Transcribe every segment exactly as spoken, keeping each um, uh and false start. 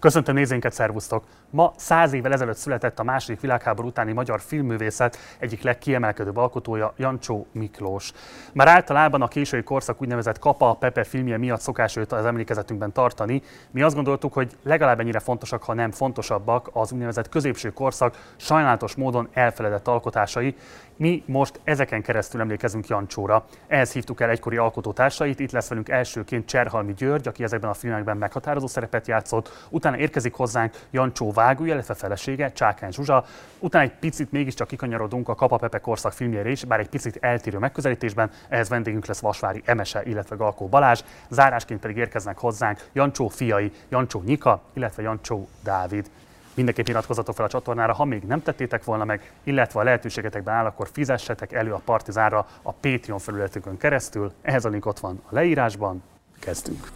Köszöntöm nézőinket, szervusztok! Ma száz évvel ezelőtt született a második világháború utáni magyar filmművészet egyik legkiemelkedőbb alkotója, Jancsó Miklós. Már általában a késői korszak úgynevezett Kapa-Pepe filmje miatt szokás őt az emlékezetünkben tartani. Mi azt gondoltuk, hogy legalább ennyire fontosak, ha nem fontosabbak az úgynevezett középső korszak sajnálatos módon elfeledett alkotásai. Mi most ezeken keresztül emlékezünk Jancsóra. Ehhez hívtuk el egykori alkotótársait, itt lesz velünk elsőként Cserhalmi György, aki ezekben a filmekben meghatározó szerepet játszott, utána érkezik hozzánk Jancsó vágója, illetve felesége, Csákány Zsuzsa, utána egy picit mégiscsak kikanyarodunk a Kapa-Pepe korszak filmjére is, bár egy picit eltérő megközelítésben, ehhez vendégünk lesz Vasvári Emese, illetve Galkó Balázs, zárásként pedig érkeznek hozzánk Jancsó fiai, Jancsó Nyika, illetve Jancsó Dávid. Mindenképp iratkozzatok fel a csatornára, ha még nem tettétek volna meg, illetve a lehetőségetekben áll, akkor fizessetek elő a Partizánra a Patreon felületünkön keresztül. Ehhez a link ott van a leírásban. Kezdünk!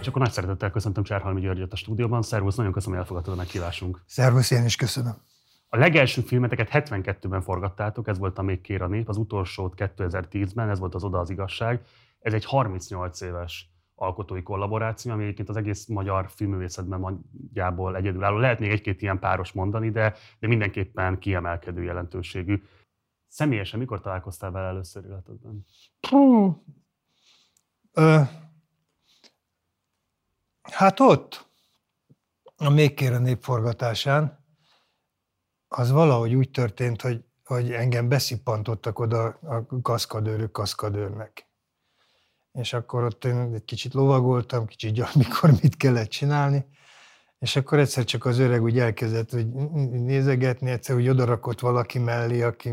És akkor nagy szeretettel köszöntöm Cserhalmi Györgyöt a stúdióban. Szervusz, nagyon köszönöm, hogy elfogadtad a meghívásunk. Szervusz, én is köszönöm. A legelső filmeteket hetvenkettőben forgattátok, ez volt a Még kér a nép, az utolsót kétezer-tízben, ez volt az Oda az Igazság. Ez egy harmincnyolc éves alkotói kollaboráció, ami egyébként az egész magyar filmművészetben mondjából egyedülálló. Lehet még egy-két ilyen páros mondani, de, de mindenképpen kiemelkedő jelentőségű. Személyesen mikor találkoztál vele először életedben? Hát ott, a Még kér a nép forgatásán, az valahogy úgy történt, hogy, hogy engem beszippantottak oda a kaszkadőrök kaszkadőrnek. És akkor ott én egy kicsit lovagoltam, kicsit gyar, mikor mit kellett csinálni, és akkor egyszer csak az öreg úgy elkezdett hogy nézegetni, egyszer úgy odarakott valaki mellé, aki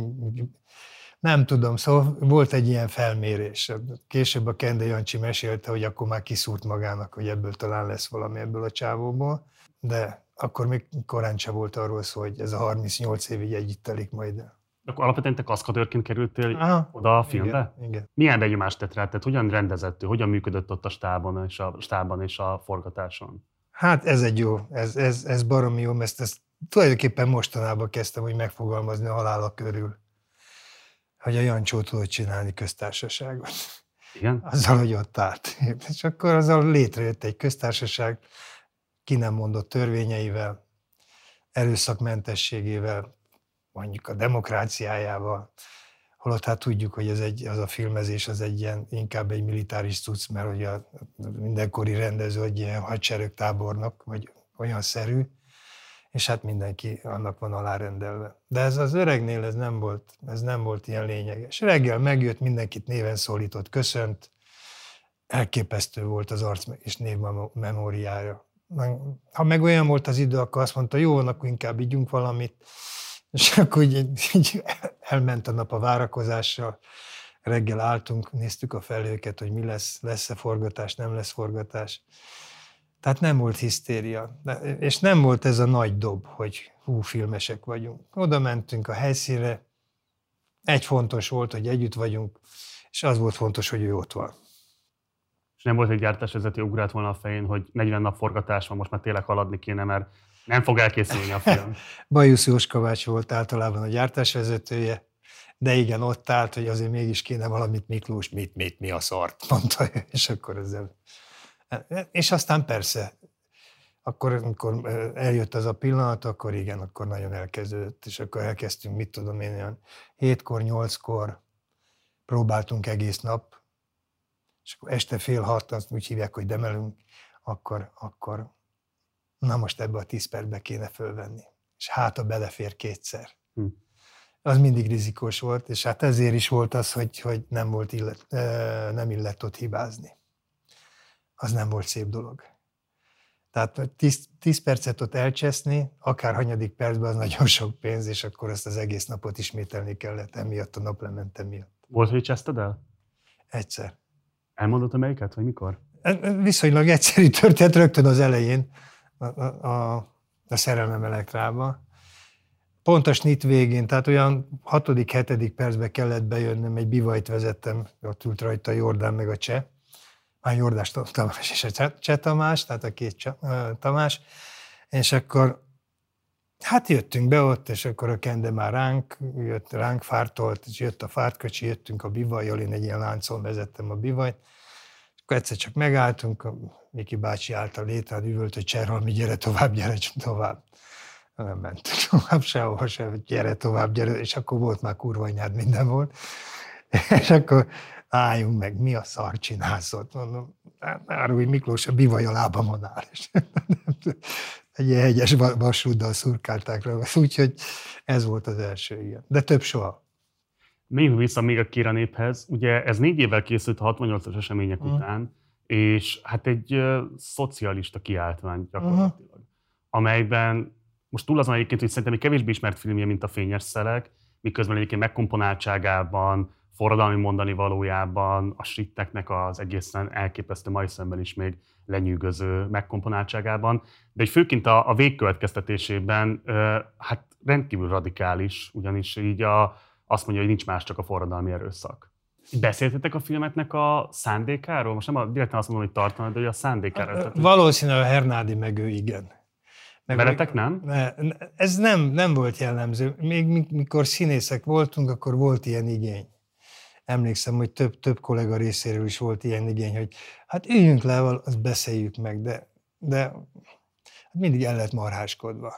nem tudom, szóval volt egy ilyen felmérés. Később a Kende Jancsi mesélte, hogy akkor már kiszúrt magának, hogy ebből talán lesz valami ebből a csávóból, de akkor még korán sem volt arról szó, hogy ez a harmincnyolc év így együtt telik majd el. Akkor alapvetően te kaszkadőrként kerültél Aha, oda a filmbe? Igen, igen. Milyen benyomást tett rá? Tehát hogyan rendezett ő, hogyan működött ott a stábon és a, stábon és a forgatáson? Hát ez egy jó, ez, ez, ez baromi jó, mert ezt tulajdonképpen mostanában kezdtem úgy megfogalmazni a halála körül, hogy a Jancsó tudott csinálni köztársaságot. Igen? Azzal, hogy ott állt. És akkor azzal létrejött egy köztársaság, ki nem mondott törvényeivel, erőszakmentességével, mondjuk a demokráciájával, holott hát tudjuk, hogy ez egy, az a filmezés az egy ilyen, inkább egy militáris cucc, mert hogy a mindenkori rendező egy ilyen hadseregtábornok, vagy olyan szerű, és hát mindenki annak van alárendelve. De ez az öregnél ez nem volt, ez nem volt ilyen lényeges. Reggel megjött, mindenkit néven szólított, köszönt, elképesztő volt az arc és névmemóriája. Ha meg olyan volt az idő, akkor azt mondta, jó van, akkor inkább ígyunk valamit, és akkor így, így elment a nap a várakozással, reggel álltunk, néztük a felhőket, hogy mi lesz, lesz-e forgatás, nem lesz forgatás. Tehát nem volt hisztéria, de, és nem volt ez a nagy dob, hogy hú, filmesek vagyunk. Oda mentünk a helyszínre, egy fontos volt, hogy együtt vagyunk, és az volt fontos, hogy ő ott van. És nem volt egy gyártásvezető ugrált volna a fején, hogy negyven nap forgatás van, most már tényleg haladni kéne, mert nem fog elkészülni a film. Bajusz Jóska volt általában a gyártásvezetője, de igen, ott állt, hogy azért mégis kéne valamit Miklós, mit, mit, mi a szart, mondta ő, és akkor ezzel. És aztán persze, akkor, amikor eljött az a pillanat, akkor igen, akkor nagyon elkezdődött, és akkor elkezdtünk, mit tudom én, olyan hétkor, nyolckor próbáltunk egész nap, és akkor este fél hat, azt úgy hívják, hogy demelünk, akkor, akkor na most ebbe a tíz percbe kéne fölvenni. És hát a belefér kétszer. Hm. Az mindig rizikós volt, és hát ezért is volt az, hogy, hogy nem, volt illet, nem illett ott hibázni. Az nem volt szép dolog. Tehát tíz, tíz percet ott elcseszni, akár hanyadik percben, az nagyon sok pénz, és akkor ezt az egész napot ismételni kellett emiatt, a naplemente miatt. Volt, hogy cseszted el? Egyszer. Elmondott a melyiket, vagy mikor? Viszonylag egyszerű történet, rögtön az elején a, a, a Szerelmem Elektrában. Pont a snit végén, tehát olyan hatodik-hetedik percbe kellett bejönnöm, egy bivajt vezettem, ott ült rajta Jordán meg a Cseh, már Jordás Tamás és a Cseh Tamás, tehát a két Tamás, és akkor Hát jöttünk be ott, és akkor a Kende már ránk, jött, ránk fártolt, és jött a fártkocsi, jöttünk a bivajjal, én egy ilyen láncon vezettem a bivajt, és akkor egyszer csak megálltunk, a Miki bácsi állt a létrán, üvölt, hogy Cserhalmi, gyere tovább, gyere tovább. Nem ment tovább sehova se, gyere tovább, gyere, és akkor volt már kurva nyád, minden volt. És akkor álljunk meg, mi a szar csinálsz ott? Mondom, Árulj Miklós a bivaj a lábamon áll. Egy ilyen hegyes vasúddal szurkálták rá. Úgyhogy ez volt az első ilyen. De több soha. Menjünk vissza még a Kér a néphez. Ugye ez négy évvel készült a hatvannyolcas események uh-huh. után, és hát egy uh, szocialista kiáltvány gyakorlatilag, uh-huh. amelyben most túl azon egyébként, hogy szerintem egy kevésbé ismert filmje, mint a Fényes szelek, miközben egyébként megkomponáltságában, forradalmi mondani valójában, a sitteknek az egészen elképesztő, mai szemben is még lenyűgöző megkomponáltságában, de egy főként a, a végkövetkeztetésében hát rendkívül radikális, ugyanis így a, azt mondja, hogy nincs más, csak a forradalmi erőszak. Beszéltetek a filmetnek a szándékáról? Most nem a, direktán azt mondom, hogy tartalma, de hogy a szándékáról. Valószínűleg a Hernádi meg ő igen. Veletek nem? Ez nem, nem volt jellemző. Még mikor színészek voltunk, akkor volt ilyen igény. Emlékszem, hogy több, több kollega részéről is volt ilyen igény, hogy hát üljünk le, azt beszéljük meg, de, de hát mindig el lett marháskodva.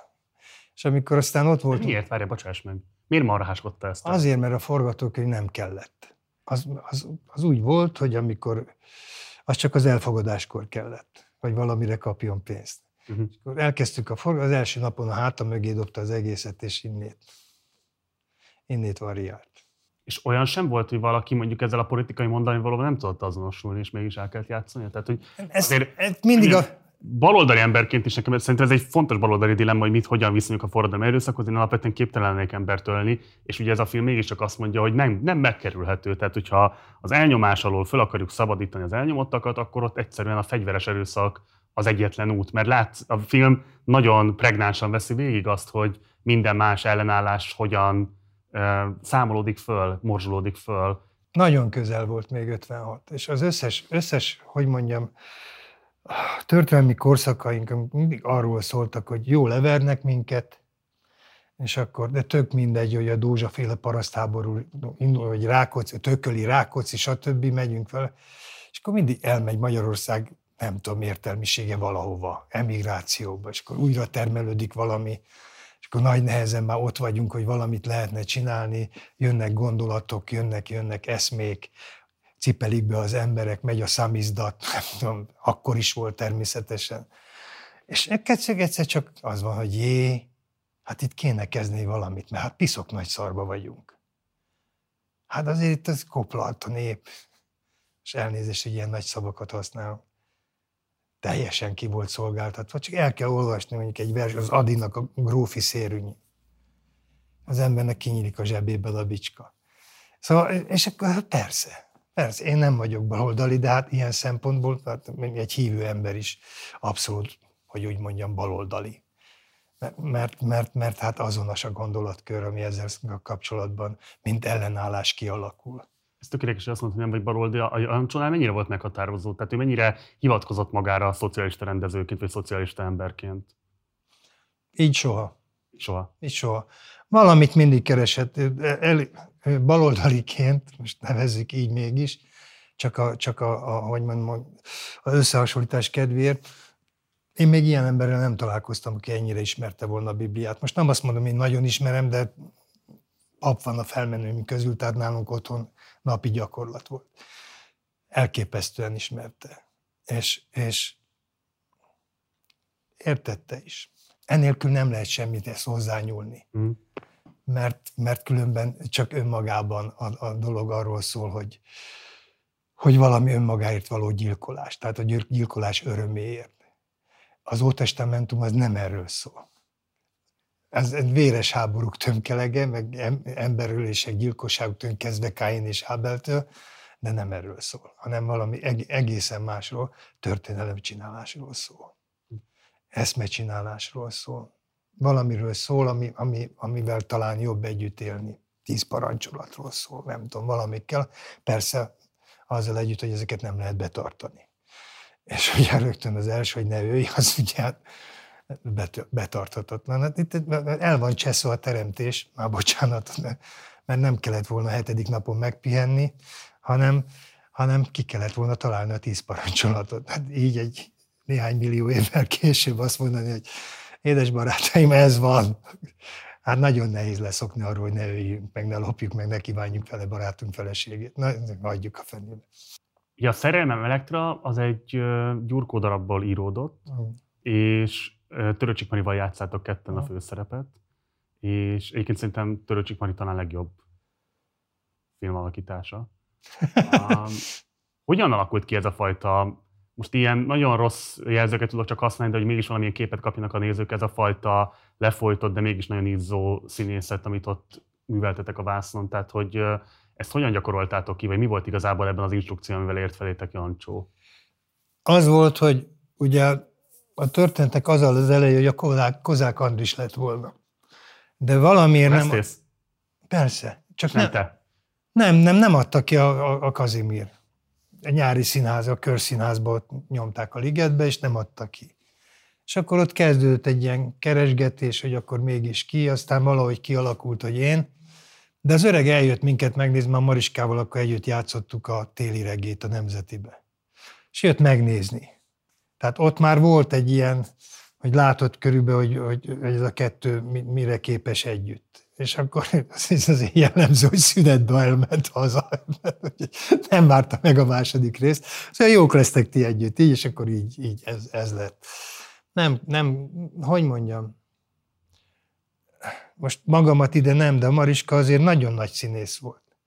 És amikor aztán ott voltunk... Miért? Várja, bocsáss meg. Miért marháskodta ezt? Azért, mert a forgatókönyv nem kellett. Az, az, az úgy volt, hogy amikor... Az csak az elfogadáskor kellett, hogy valamire kapjon pénzt. Uh-huh. És akkor elkezdtük a forgat, az első napon a hátam mögé dobta az egészet, és innét, innét variált. És olyan sem volt, hogy valaki mondjuk ezzel a politikai mondani valóban nem tudott azonosulni, és mégis el kellett játszani? Tehát, hogy ez, azért, ez mindig a... Baloldali emberként is nekem, szerintem ez egy fontos baloldali dilemma, hogy mit, hogyan viszonyulunk a forradalmi erőszakhoz, én alapvetően képtelen lennék embert ölni, és ugye ez a film mégiscsak azt mondja, hogy nem, nem megkerülhető. Tehát, hogyha az elnyomás alól föl akarjuk szabadítani az elnyomottakat, akkor ott egyszerűen a fegyveres erőszak az egyetlen út, mert látsz, a film nagyon pregnánsan veszi végig azt, hogy minden más ellenállás hogyan e, számolódik föl, morzsolódik föl. Nagyon közel volt még ötvenhat, és az összes, összes, hogy mondjam, történelmi korszakaink mindig arról szóltak, hogy jó, levernek minket, és akkor, de tök mindegy, hogy a Dózsaféle parasztháború indul, vagy Rákóczi, Tököli, Rákóczi, stb. Megyünk fel, és akkor mindig elmegy Magyarország, nem tudom, értelmisége valahova, emigrációba, és akkor újra termelődik valami, és akkor nagy nehezen már ott vagyunk, hogy valamit lehetne csinálni, jönnek gondolatok, jönnek, jönnek eszmék, cipelik be az emberek, megy a számizdat, nem tudom, akkor is volt természetesen. És egyszer csak az van, hogy jé, hát itt kéne kezdeni valamit, mert hát piszok nagy szarba vagyunk. Hát azért itt az koplalt a nép, és elnézést, hogy ilyen nagy szavakat használom. Teljesen ki volt szolgáltatva, csak el kell olvasni mondjuk egy vers, az Adinak a Grófi szérűnyi. Az embernek kinyílik a zsebéből a bicska. Szóval, és akkor persze, persze, én nem vagyok baloldali, de hát ilyen szempontból, hát egy hívő ember is abszolút, hogy úgy mondjam, baloldali. Mert, mert, mert hát azonos a gondolatkör, ami ezzel kapcsolatban, mint ellenállás kialakul. Ez tök érdekes, hogy azt mondta, hogy nem vagy baloldali, a Jancsónál mennyire volt meghatározó? Tehát ő mennyire hivatkozott magára a szocialista rendezőként, vagy szocialista emberként? Így soha. Soha? Így soha. Valamit mindig keresett. El, baloldaliként, most nevezzük így mégis, csak a, csak a, a hogy mondjam, az összehasonlítás kedvéért, én még ilyen emberrel nem találkoztam, aki ennyire ismerte volna a Bibliát. Most nem azt mondom, én nagyon ismerem, de pap van a felmenőim közül, tehát nálunk otthon napi gyakorlat volt. Elképesztően ismerte. És, és értette is. Enélkül nem lehet semmit ezt hozzányúlni. Mm. Mert, mert különben csak önmagában a, a dolog arról szól, hogy, hogy valami önmagáért való gyilkolás. Tehát a gyilkolás öröméért. Az Ótestamentum az nem erről szól. Ez egy véres háborúk tömkelege, meg emberölések, gyilkosságok tömkezve Káin és Hábeltől, de nem erről szól, hanem valami egészen másról, történelemcsinálásról szól, eszmecsinálásról szól, valamiről szól, ami, ami, amivel talán jobb együtt élni, tíz parancsolatról szól, nem tudom, valamikkel, persze azzal együtt, hogy ezeket nem lehet betartani. És ugye rögtön az első, hogy ne őj, az ugye betarthatatlan. Hát itt el van cseszve a teremtés, már bocsánat, mert nem kellett volna a hetedik napon megpihenni, hanem, hanem ki kellett volna találni a tíz parancsolatot. Hát így egy néhány millió évvel később azt mondani, hogy édes barátaim, ez van. Hát nagyon nehéz leszokni arról, hogy ne öljünk, meg ne lopjuk, meg ne kívánjuk vele barátunk feleségét. Na, adjuk a fenébe. Ja, a Szerelmem Elektra az egy gyurkódarabból íródott, mm. és Törőcsik Marival játszátok ketten mm. a főszerepet, és egyébként szerintem Törőcsik Mari talán legjobb filmalakítása. um, hogyan alakult ki ez a fajta, most ilyen nagyon rossz jelzőket tudok csak használni, de hogy mégis valamilyen képet kapjanak a nézők, ez a fajta lefolytott, de mégis nagyon izzó színészet, amit ott műveltetek a vásznon, tehát hogy ezt hogyan gyakoroltátok ki, vagy mi volt igazából ebben az instrukció, amivel ért felétek Jancsó? Az volt, hogy ugye a történtek azzal az eleje, hogy a Kozák, Kozák Andris lett volna. De valamiért ezt nem... Ezt Persze. Csak nem, nem, nem Nem, nem adta ki a, a, a Kazimír. A nyári színház, a körszínházba nyomták a Ligetbe, és nem adta ki. És akkor ott kezdődött egy ilyen keresgetés, hogy akkor mégis ki, aztán valahogy kialakult, hogy én. De az öreg eljött minket megnézni, már Mariskával akkor együtt játszottuk a téli regét a Nemzetibe. És jött megnézni. Tehát ott már volt egy ilyen, hogy látott körülbelül, hogy, hogy, hogy ez a kettő mire képes együtt. És akkor az azért jellemző, hogy szünetbe elment haza, nem várta meg a második részt. Szóval jók lesztek ti együtt, így, és akkor így, így ez, ez lett. Nem, nem, hogy mondjam, most magamat ide nem, de Mariska azért nagyon nagy színész volt.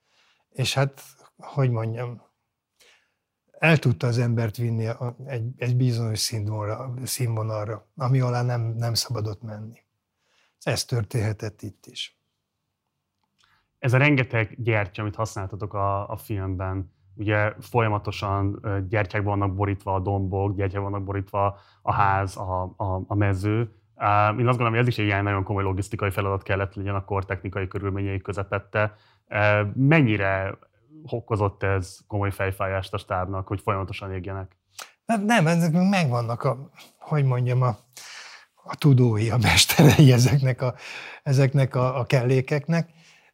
És hát, hogy mondjam, el tudta az embert vinni egy, egy bizonyos színvonalra, színvonalra, ami alá nem, nem szabadott menni. Ez történhetett itt is. Ez a rengeteg gyertya, amit használtatok a, a filmben, ugye folyamatosan gyertyákban vannak borítva a dombok, gyertyákban vannak borítva a ház, a, a, a mező. Én azt gondolom, hogy ez is egy ilyen nagyon komoly logisztikai feladat kellett legyen a kor technikai körülményei közepette. Mennyire okozott ez komoly fejfájást a stábnak, hogy folyamatosan égjenek? Nem, ezek megvannak a, hogy mondjam, a... a tudói, a mesterei ezeknek, a, ezeknek a, a kellékeknek.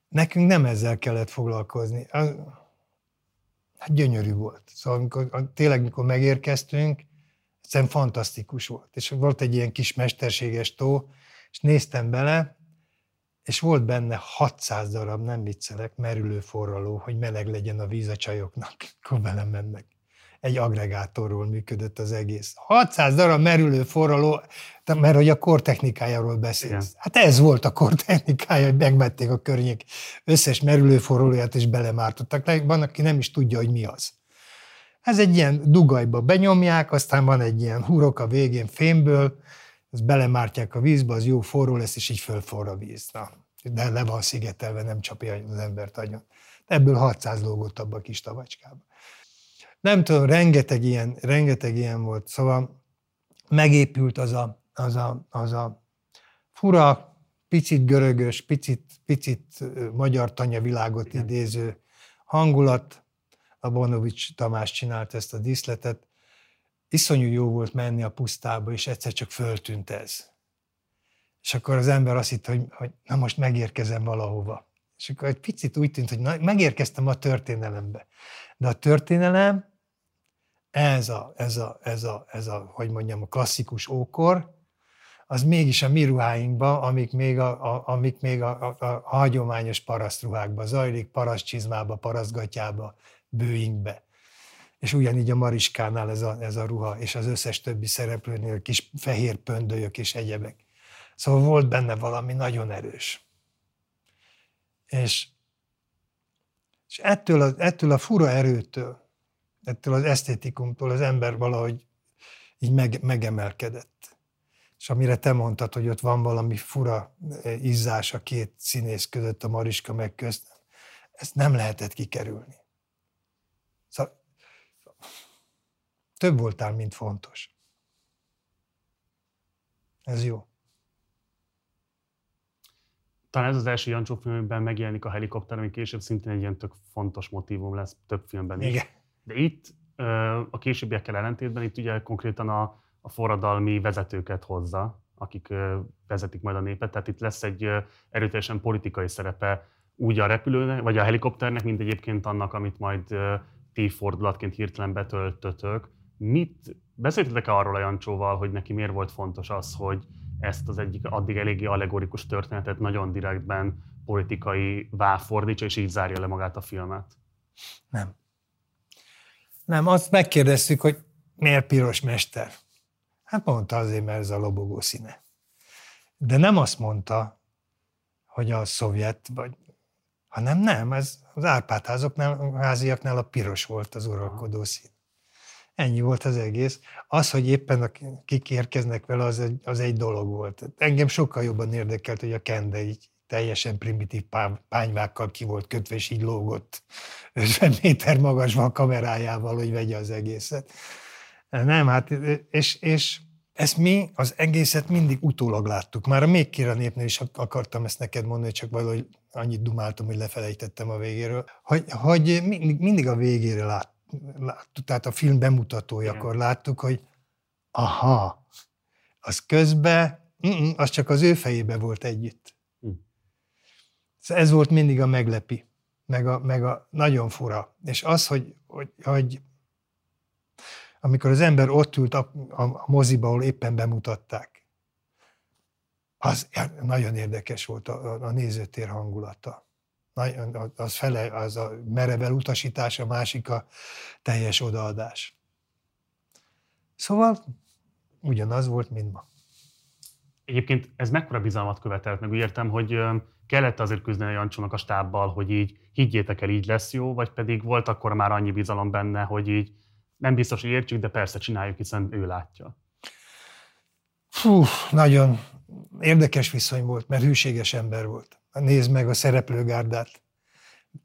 Nekünk nem ezzel kellett foglalkozni. Az, hát gyönyörű volt. Szóval amikor, tényleg, mikor megérkeztünk, egyszerűen fantasztikus volt. És volt egy ilyen kis mesterséges tó, és néztem bele, és volt benne hatszáz darab, nem viccelek, merülő forraló, hogy meleg legyen a víz a csajoknak, akkor velem mennek. Egy agregátorról működött az egész. hatszáz darab merülő forraló, mert hogy a kortechnikájáról beszélsz. Hát ez volt a kortechnikája, hogy megvették a környék összes merülő forralóját, és belemártottak. Van, aki nem is tudja, hogy mi az. Ez egy ilyen dugajba benyomják, aztán van egy ilyen hurok a végén fémből, ezt belemártják a vízbe, az jó forró lesz, és így fölforr a víz. Na, de le van szigetelve, nem csapja az embert agyon. Ebből hatszáz lógott abba a kis tavacskába. Nem tudom, rengeteg ilyen, rengeteg ilyen volt. Szóval megépült az a, az a, az a fura, picit görögös, picit, picit magyar tanyavilágot idéző hangulat. A Bonovics Tamás csinált ezt a díszletet. Iszonyú jó volt menni a pusztába, és egyszer csak föltűnt ez. És akkor az ember azt hitt, hogy, hogy na most megérkezem valahova. És akkor egy picit úgy tűnt, hogy na, megérkeztem a történelembe. De a történelem, ez a, ez a, ez a, ez a hogy mondjam, a klasszikus ókor, az mégis a mi ruháinkban, amik még a, a, amik még a, a, a hagyományos parasztruhákban zajlik, parasztcsizmába, parasztgatyába, bőinkbe. És ugyanígy a Mariskánál ez a, ez a ruha, és az összes többi szereplőnél kis fehér pöndölyök és egyebek. Szóval volt benne valami nagyon erős. És És ettől a, ettől a fura erőtől, ettől az esztétikumtól az ember valahogy így meg, megemelkedett. És amire te mondtad, hogy ott van valami fura izzás a két színész között, a Mariska meg köztem, ezt nem lehetett kikerülni. Szóval több voltál, mint fontos. Ez jó. Talán ez az első Jancsó filmben megjelenik a helikopter, ami később szintén egy ilyen tök fontos motívum lesz több filmben is. Igen. De itt a későbbiekkel ellentétben itt ugye konkrétan a, a forradalmi vezetőket hozza, akik vezetik majd a népet. Tehát itt lesz egy erőteljesen politikai szerepe úgy a repülőnek, vagy a helikopternek, mint egyébként annak, amit majd ti fordulatként hirtelen betöltötök. Mit beszéltetek-e arról a Jancsóval, hogy neki miért volt fontos az, hogy ezt az egyik addig eléggé allegorikus történetet nagyon direktben politikai váfordítsa, és így zárja le magát a filmet? Nem. Nem, azt megkérdeztük, hogy miért piros mester? Hát mondta azért, mert ez a lobogó színe. De nem azt mondta, hogy a szovjet, vagy, hanem nem, ez az Árpád-házaknál, háziaknál a piros volt az uralkodó szín. Ennyi volt az egész. Az, hogy éppen kik érkeznek vele, az egy, az egy dolog volt. Engem sokkal jobban érdekelt, hogy a Kende így teljesen primitív pányvákkal ki volt kötve, és így lógott ötven méter magasban a kamerájával, hogy vegye az egészet. Nem, hát, és, és ezt mi az egészet mindig utólag láttuk. Már a Még kér a népnél is akartam ezt neked mondani, csak valahogy annyit dumáltam, hogy lefelejtettem a végéről, hogy, hogy mindig, mindig a végére láttuk. Láttuk, tehát a film bemutatójakor láttuk, hogy aha, az közben, az csak az ő fejébe volt együtt. Hm. Ez volt mindig a meglepi, meg a, meg a nagyon fura. És az, hogy, hogy, hogy amikor az ember ott ült a, a, a moziba, ahol éppen bemutatták, az nagyon érdekes volt a, a, a nézőtér hangulata. Az fele, az a merev elutasítás, a másik a teljes odaadás. Szóval ugyanaz volt, mint ma. Egyébként ez mekkora bizalmat követelt? Meg úgy értem, hogy kellett azért küzdeni a Jancsónak a stábbal, hogy így higgyétek el, így lesz jó, vagy pedig volt akkor már annyi bizalom benne, hogy így nem biztos, hogy értjük, de persze csináljuk, hiszen ő látja. Hú, nagyon érdekes viszony volt, mert hűséges ember volt. Nézd meg a szereplőgárdát,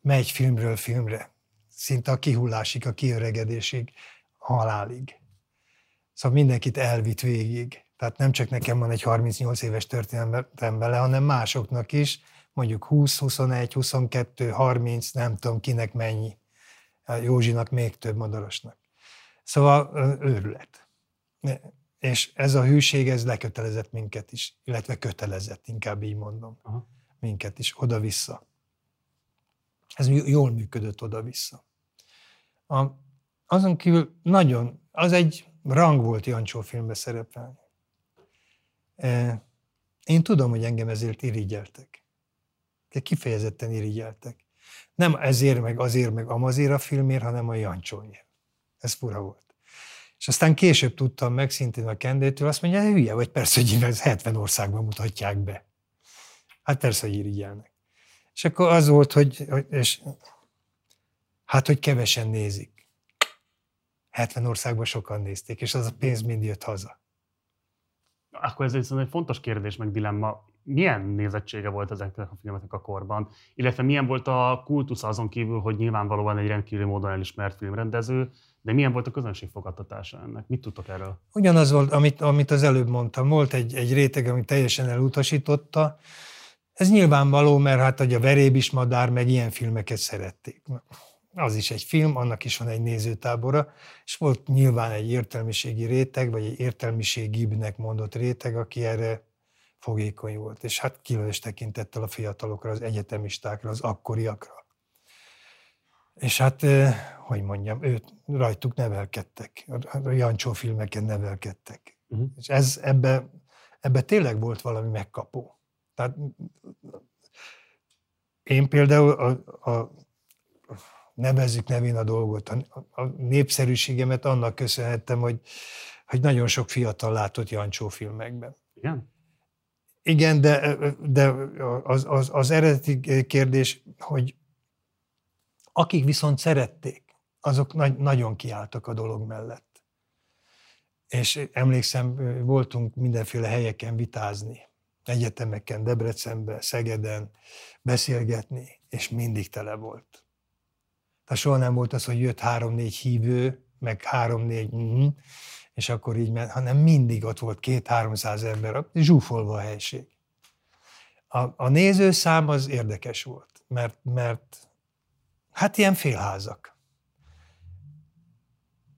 megy filmről filmre, szinte a kihullásig, a kiöregedésig, a halálig. Szóval mindenkit elvitt végig. Tehát nem csak nekem van egy harmincnyolc éves történetem vele, hanem másoknak is, mondjuk húsz, huszonegy, huszonkettő, harminc, nem tudom kinek mennyi. A Józsinak még több, Madarasnak. Szóval őrület. És ez a hűség, ez lekötelezett minket is, illetve kötelezett, inkább így mondom. Aha. Minket is, oda-vissza. Ez jól működött oda-vissza. A, azon kívül nagyon, az egy rang volt Jancsó filmbe szerepelni. E, én tudom, hogy engem ezért irigyeltek. De kifejezetten irigyeltek. Nem ezért, meg azért, meg amazért a filmért, hanem a Jancsóért. Ez fura volt. És aztán később tudtam meg, szintén a Kendétől, azt mondja, hülye vagy, persze, hogy ez hetven országban mutatják be. Hát persze, hogy irigyelnek. És akkor az volt, hogy, hogy és, hát, hogy kevesen nézik. hetven országban sokan nézték, és az a pénz mind jött haza. Akkor ez viszont egy fontos kérdés, meg dilemma. Milyen nézettsége volt ezeknek a filmeknek a korban? Illetve milyen volt a kultusz azon kívül, hogy nyilvánvalóan egy rendkívül módon elismert filmrendező, de milyen volt a közönség fogadtatása ennek? Mit tudtok erről? Ugyanaz volt, amit, amit az előbb mondtam. Volt egy, egy réteg, amit teljesen elutasította. Ez nyilvánvaló, mert hát hogy a Verébismadár meg ilyen filmeket szerették. Az is egy film, annak is van egy nézőtábora, és volt nyilván egy értelmiségi réteg, vagy egy értelmiségibbnek mondott réteg, aki erre fogékony volt, és hát különös tekintettel a fiatalokra, az egyetemistákra, az akkoriakra. És hát, hogy mondjam, őt rajtuk nevelkedtek, a Jancsó filmeken nevelkedtek. Uh-huh. És ez, ebbe, ebbe tényleg volt valami megkapó. Tehát én például a, a nevezzük nevén a dolgot, a, a népszerűségemet annak köszönhettem, hogy, hogy nagyon sok fiatal látott Jancsó filmekben. Igen? Igen, de, de az, az, az eredeti kérdés, hogy akik viszont szerették, azok nagy, nagyon kiálltak a dolog mellett. És emlékszem, voltunk mindenféle helyeken vitázni. Egyetemeken, Debrecenben, Szegeden beszélgetni, és mindig tele volt. Tehát soha nem volt az, hogy jött három-négy hívő, meg három-négy, mm-hmm, és akkor így ment, hanem mindig ott volt két-háromszáz ember, zsúfolva a helység. A, a nézőszám az érdekes volt, mert, mert hát ilyen félházak.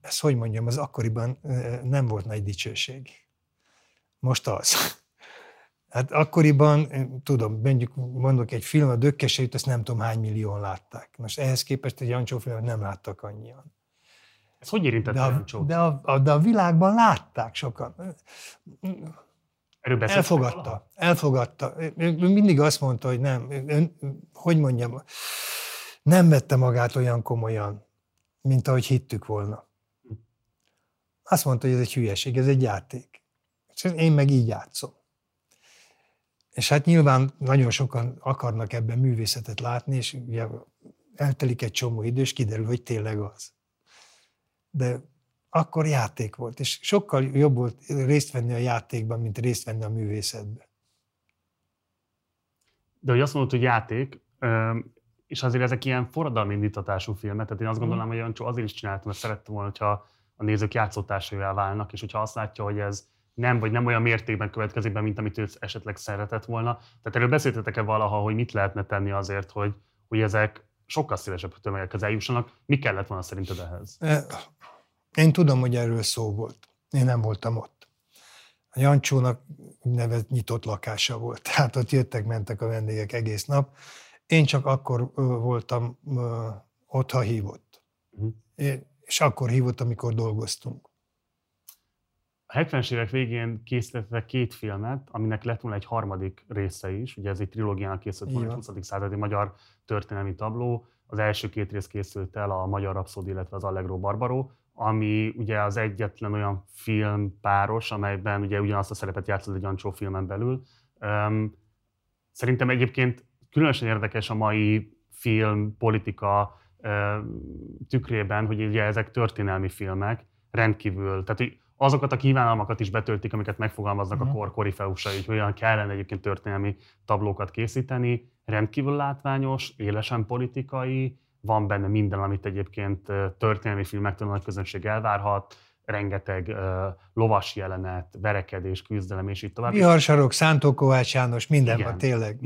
Ezt hogy mondjam, az akkoriban nem volt nagy dicsőség. Most az. Hát akkoriban, tudom, mondjuk mondok egy film, a Dökkesejűt, ezt nem tudom hány millión látták. Most ehhez képest egy Jancsó filmet nem láttak annyian. Ez hogy érintette Jancsót? De a, a, de a világban látták sokan. Elfogadta. Elfogadta. Ő mindig azt mondta, hogy nem, ő, hogy mondjam, nem vette magát olyan komolyan, mint ahogy hittük volna. Azt mondta, hogy ez egy hülyeség, ez egy játék. És én meg így játszom. És hát nyilván nagyon sokan akarnak ebben művészetet látni, és ugye eltelik egy csomó idő, és kiderül, hogy tényleg az. De akkor játék volt, és sokkal jobb volt részt venni a játékban, mint részt venni a művészetben. De hogy azt mondod, hogy játék, és azért ezek ilyen forradalmi indítatású filmek, tehát én azt gondolom, hogy Jancsó azért is csináltam, mert szerettem volna, hogyha a nézők játszótársaival válnak, és hogyha azt látja, hogy ez nem, vagy nem olyan mértékben következik be, mint amit ő esetleg szeretett volna. Tehát erről beszéltetek-e valaha, hogy mit lehetne tenni azért, hogy, hogy ezek sokkal szélesebb tömegekhez eljussanak? Mi kellett volna szerinted ehhez? Én tudom, hogy erről szó volt. Én nem voltam ott. A Jancsónak úgynevezett nyitott lakása volt. Tehát ott jöttek, mentek a vendégek egész nap. Én csak akkor voltam ott, ha hívott. Uh-huh. És akkor hívott, amikor dolgoztunk. A hetvenes évek végén készítettek két filmet, aminek lett volna egy harmadik része is, ugye ez egy trilógiának készült volna, huszadik századi magyar történelmi tabló. Az első két rész készült el, a Magyar Rapszódia, illetve az Allegro Barbaro, ami ugye az egyetlen olyan filmpáros, amelyben ugye ugyanazt a szerepet játszott egy Jancsó filmen belül. Szerintem egyébként különösen érdekes a mai film, politika tükrében, hogy ugye ezek történelmi filmek rendkívül, tehát azokat a kívánalmakat is betöltik, amiket megfogalmaznak uh-huh. a kor korifeusai, hogy olyan kellene egyébként történelmi tablókat készíteni, rendkívül látványos, élesen politikai, van benne minden, amit egyébként történelmi filmektől nagy közönség elvárhat, rengeteg uh, lovas jelenet, verekedés, küzdelem, és így tovább. Viharsarok, Szántó Kovács János, minden igen, van tényleg.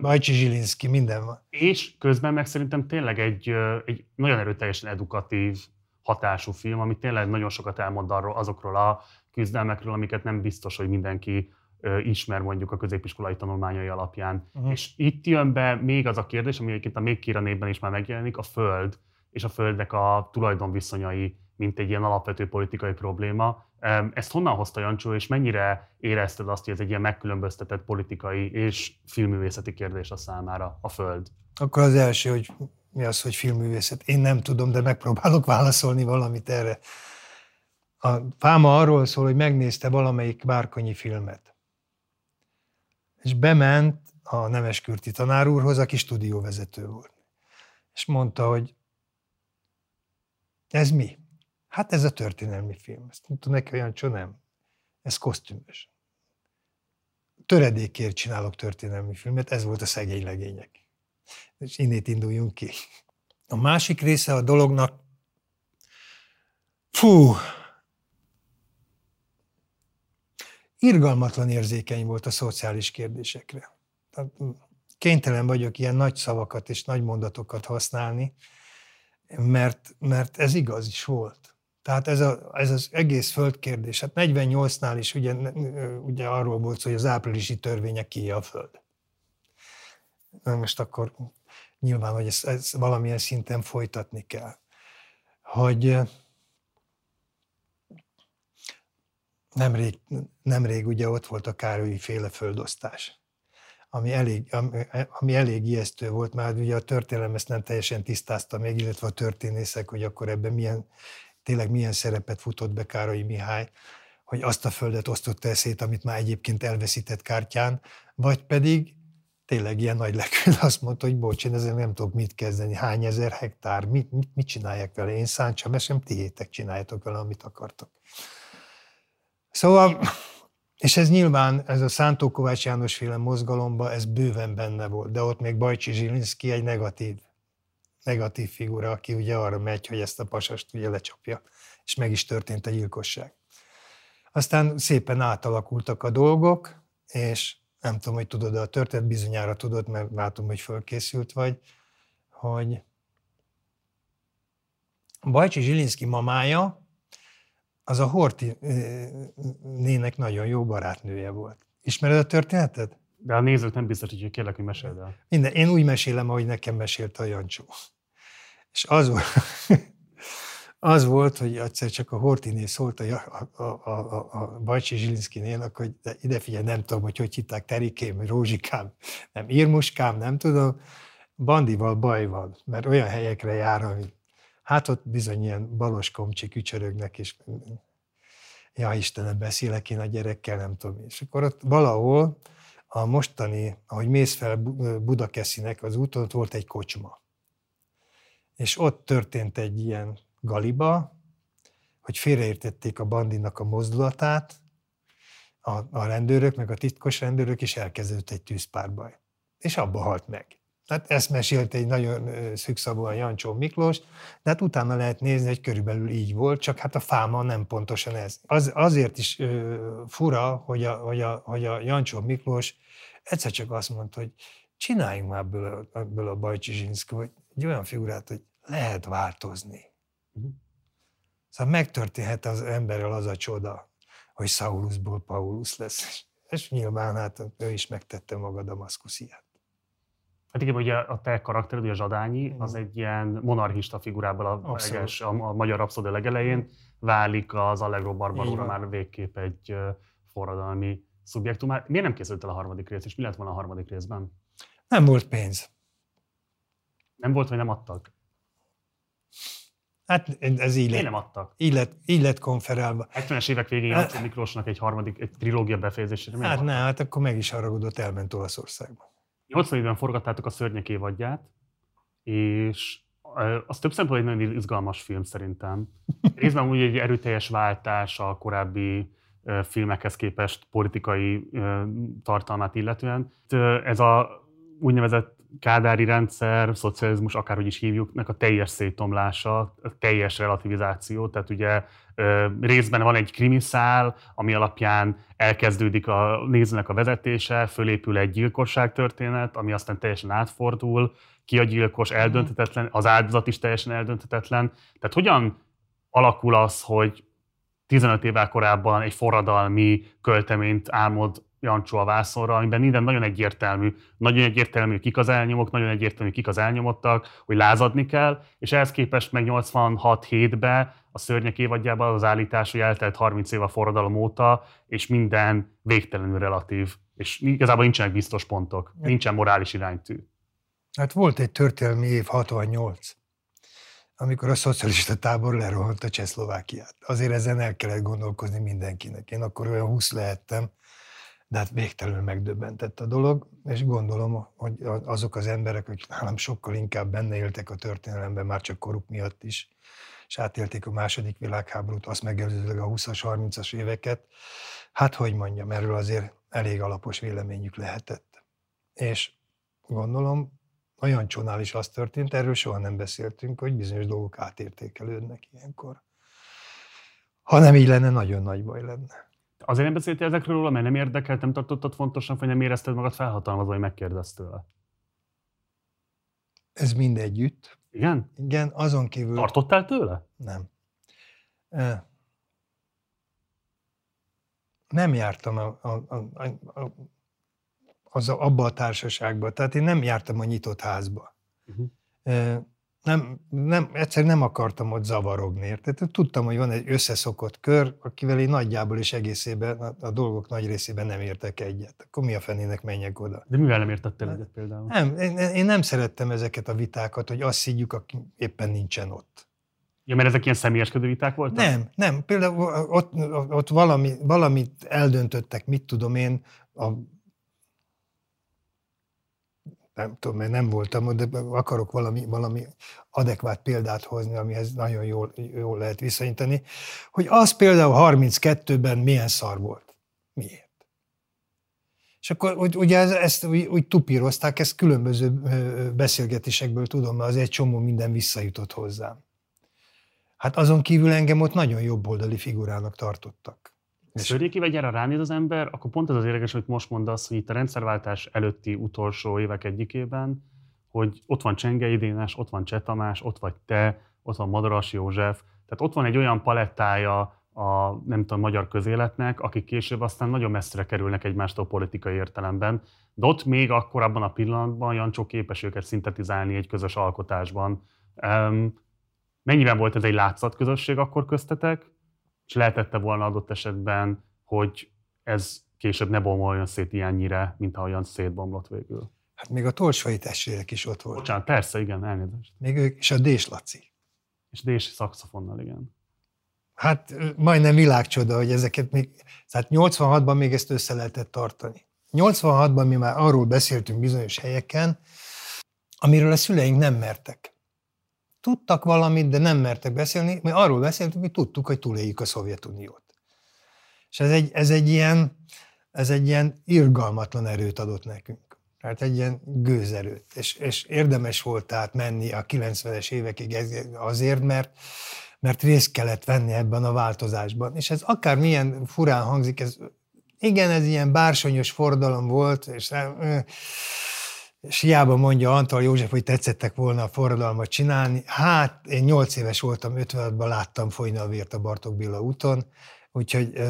Bajcsy-Zsilinszky, minden van. És közben meg szerintem tényleg egy, egy nagyon erőteljesen edukatív hatású film, ami tényleg nagyon sokat elmond arról, azokról a küzdelmekről, amiket nem biztos, hogy mindenki ö, ismer mondjuk a középiskolai tanulmányai alapján. Uh-huh. És itt jön be még az a kérdés, ami egyébként a Még kér a népben is már megjelenik, a Föld és a Földnek a tulajdonviszonyai, mint egy ilyen alapvető politikai probléma. Ezt honnan hozta Jancsó, és mennyire érezted azt, hogy ez egy ilyen megkülönböztetett politikai és filmművészeti kérdés a számára, a Föld? Akkor az első, hogy mi az, hogy filmművészet? Én nem tudom, de megpróbálok válaszolni valamit erre. A fáma arról szól, hogy megnézte valamelyik Várkonyi filmet. És bement a Nemeskürti tanár úrhoz, aki stúdióvezető volt. És mondta, hogy ez mi? Hát ez a történelmi film. Ezt mondta neki, olyan csó nem. Ez kosztümös. Töredékért csinálok történelmi filmet, ez volt a Szegény legények. És innét induljunk ki. A másik része a dolognak, fú, irgalmatlan érzékeny volt a szociális kérdésekre. Kénytelen vagyok ilyen nagy szavakat és nagy mondatokat használni, mert, mert ez igaz is volt. Tehát ez, a, ez az egész földkérdés. Hát negyvennyolcnál is ugye, ugye arról volt szó, hogy az áprilisi törvények kié a föld. Na most akkor nyilván, hogy ezt, ezt valamilyen szinten folytatni kell. Hogy nemrég, nemrég ugye ott volt a Károlyi féle földosztás, ami elég, ami, ami elég ijesztő volt, már ugye a történelem ezt nem teljesen tisztázta még, illetve a történészek, hogy akkor ebben milyen, tényleg milyen szerepet futott be Károlyi Mihály, hogy azt a földet osztotta el szét, amit már egyébként elveszített kártyán, vagy pedig tényleg ilyen nagy lekül azt mondta, hogy bocs, én ezzel nem tudok mit kezdeni, hány ezer hektár, mit, mit, mit csinálják vele, én szántsam, mert sem tiétek, csináljátok vele, amit akartok. Szóval, és ez nyilván, ez a Szántó Kovács János féle mozgalomba, ez bőven benne volt, de ott még Bajcsy-Zsilinszky egy negatív, negatív figura, aki ugye arra megy, hogy ezt a pasast ugye lecsapja, és meg is történt a gyilkosság. Aztán szépen átalakultak a dolgok, és nem tudom, hogy tudod, de a történet bizonyára tudod, mert látom, hogy fölkészült vagy, hogy Bajcsy-Zsilinszky mamája az a Horthy nének nagyon jó barátnője volt. Ismered a történetet? De a nézők nem biztos, hogy kérlek, hogy meséld el. Minden. Én úgy mesélem, ahogy nekem mesélte a Jancsó. És az volt, az volt, hogy egyszer csak a Horthynél szólt a, a, a, a, a Bajcsy-Zsilinszkynél, akkor hogy de ide figyelj, nem tudom, hogy hogy hitták, terikém, rózsikám, nem írmuskám, nem tudom. Bandival baj van, mert olyan helyekre jár, hogy hát ott bizony ilyen balos komcsik ücsörögnek, és ja Istenem, beszélek én a gyerekkel, nem tudom. És akkor ott valahol a mostani, ahogy mész fel Budakeszinek az úton, ott volt egy kocsma. És ott történt egy ilyen galiba, hogy félreértették a bandinak a mozdulatát, a, a rendőrök, meg a titkos rendőrök, és elkezdődött egy tűzpárbaj. És abba halt meg. Tehát ezt mesélt egy nagyon szűkszabóan Jancsó Miklós, de hát utána lehet nézni, hogy körülbelül így volt, csak hát a fáma nem pontosan ez. Az, azért is ö, fura, hogy a, hogy, a, hogy a Jancsó Miklós egyszer csak azt mondta, hogy csináljunk már ebből a, a Bajcsy-Zsilinszky egy olyan figurát, hogy lehet változni. Uh-huh. Szóval megtörténhet az emberrel az a csoda, hogy Saurusból Paulus lesz. És nyilván hát ő is megtette maga Damaszkusziát. Hát igen, ugye a te karaktered, ugye a Zsadányi, az egy ilyen monarchista figurából a, leges, a, a Magyar Rapszódia legelején válik az Allegro Barbaróra már végképp egy forradalmi szubjektum. Miért nem készült el a harmadik rész, és mi lett volna a harmadik részben? Nem volt pénz. Nem volt, vagy nem adtak? Hát ez így lett. Én nem adtak. Így lett, így lett konferálva. hetvenes évek végén Jancsó hát, Miklósnak egy harmadik, egy trilógia befejezésére. Hát nem, hát akkor meg is haragudott, elment Olaszországba. nyolcvan évben forgattátok a Szörnyek évadját, és az több szempontból egy nagyon izgalmas film szerintem. Részben úgy egy erőteljes váltás a korábbi filmekhez képest politikai tartalmát illetően. Ez a úgynevezett kádári rendszer, szocializmus, akárhogy is hívjuk, nek a teljes széttomlása, a teljes relativizáció, tehát ugye részben van egy krimiszál, ami alapján elkezdődik a nézőnek a vezetése, fölépül egy gyilkosságtörténet, ami aztán teljesen átfordul, ki a gyilkos, eldönthetetlen, az áldozat is teljesen eldönthetetlen. Tehát hogyan alakul az, hogy tizenöt évvel korábban egy forradalmi költeményt álmod Jancsó a vászonra, amiben minden nagyon egyértelmű, nagyon egyértelmű, kik az elnyomok, nagyon egyértelmű, kik az elnyomottak, hogy lázadni kell, és ehhez képest meg nyolcvanhat hétben a Szörnyek évadjában az állítás, hogy eltelt harminc év a forradalom óta, és minden végtelenül relatív, és igazából nincsenek biztos pontok, nincsen morális iránytű. Hát volt egy történelmi év, hatvannyolc, amikor a szocialista tábor lerohant a Csehszlovákiát. Azért ezen el kellett gondolkozni mindenkinek. Én akkor olyan húsz lehettem, de hát végtelenül megdöbbentett a dolog, és gondolom, hogy azok az emberek, akik nálam sokkal inkább benne éltek a történelemben, már csak koruk miatt is, és átélték a második világháborút, azt megelőzőleg a huszas, harmincas éveket, hát hogy mondjam, erről azért elég alapos véleményük lehetett. És gondolom, a Jancsónál is az történt, erről soha nem beszéltünk, hogy bizonyos dolgok átértékelődnek ilyenkor. Ha nem így lenne, nagyon nagy baj lenne. Azért nem beszéltél ezekről róla, mert nem érdekelt, nem tartottad fontosnak, vagy nem érezted magad felhatalmazva, hogy megkérdezd tőle? Ez mindegyütt. Igen? Igen, azon kívül... Tartottál tőle? Nem. Nem jártam a, a, a, a, az a, abba a társaságba, tehát én nem jártam a nyitott házba. Uh-huh. Nem, nem, egyszerűen nem akartam ott zavarogni, érted? Tudtam, hogy van egy összeszokott kör, akivel én nagyjából és egészében, a, a dolgok nagy részében nem értek egyet. Akkor mi a fenének menjek oda? De mivel nem értettél egyet például? Nem, én, én nem szerettem ezeket a vitákat, hogy azt higgyük, aki éppen nincsen ott. Ja, mert ezek ilyen személyeskedő viták voltak? Nem, nem. Például ott, ott valami, valamit eldöntöttek, mit tudom én, a... nem tudom, mert nem voltam, de akarok valami, valami adekvát példát hozni, amihez nagyon jól, jól lehet viszonyítani, hogy az például harminckettőben milyen szar volt. Miért? És akkor ugye ezt, ezt úgy tupírozták, ezt különböző beszélgetésekből tudom, mert az egy csomó minden visszajutott hozzám. Hát azon kívül engem ott nagyon jobboldali figurának tartottak. Szörnyékével gyára ránéz az ember, akkor pont ez az érdekes, amit most mondasz, hogy itt a rendszerváltás előtti utolsó évek egyikében, hogy ott van Csengely Dénes, ott van Cseh Tamás, ott vagy te, ott van Madaras József, tehát ott van egy olyan palettája a nem tudom, magyar közéletnek, akik később aztán nagyon messzire kerülnek egymástól politikai értelemben. De ott még akkor abban a pillanatban Jancsó képes őket szintetizálni egy közös alkotásban. Um, mennyiben volt ez egy látszatközösség akkor köztetek, és lehetette volna adott esetben, hogy ez később ne bomoljon szét ilyennyire, mint ahogyan szétbomlott végül? Hát még a tolsvai testvérek is ott voltak. Bocsánat, persze, igen, elnézést. Még ők, és a Dés Laci. És Dés szakszofonnal, igen. Hát majdnem világcsoda, hogy ezeket még, tehát nyolcvanhatban még ezt össze lehetett tartani. nyolcvanhatban mi már arról beszéltünk bizonyos helyeken, amiről a szüleink nem mertek. Tudtak valamit, de nem mertek beszélni, mert arról beszéltünk, mi tudtuk, hogy túléljük a Szovjetuniót. És ez egy, ez egy ilyen, ez egy ilyen irgalmatlan erőt adott nekünk. Tehát egy ilyen gőzerőt. És, és érdemes volt tehát menni a kilencvenes évekig azért, mert mert részt kellett venni ebben a változásban. És ez akármilyen furán hangzik, ez, igen, ez ilyen bársonyos fordalom volt, és, és hiába mondja Antal József, hogy tetszettek volna a forradalmat csinálni. Hát, én nyolc éves voltam, ötvenhatban láttam folyni a vért a Bartók Béla úton, úgyhogy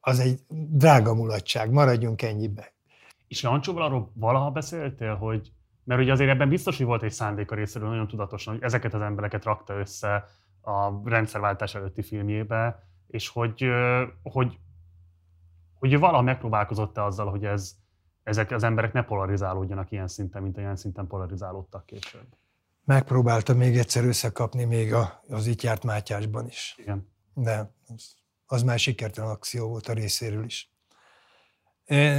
az egy drága mulatság, maradjunk ennyibe. És Jancsóval arról valaha beszéltél, hogy, mert ugye azért ebben biztos, hogy volt egy szándéka részéről nagyon tudatosan, hogy ezeket az embereket rakta össze a rendszerváltás előtti filmjébe, és hogy, hogy, hogy valaha megpróbálkozott-e azzal, hogy ez, ezek az emberek ne polarizálódjanak ilyen szinten, mint olyan szinten polarizálódtak később? Megpróbáltam még egyszer összekapni még a, az Itt járt Mátyásban is. Igen. De az, az már sikertelen akció volt a részéről is.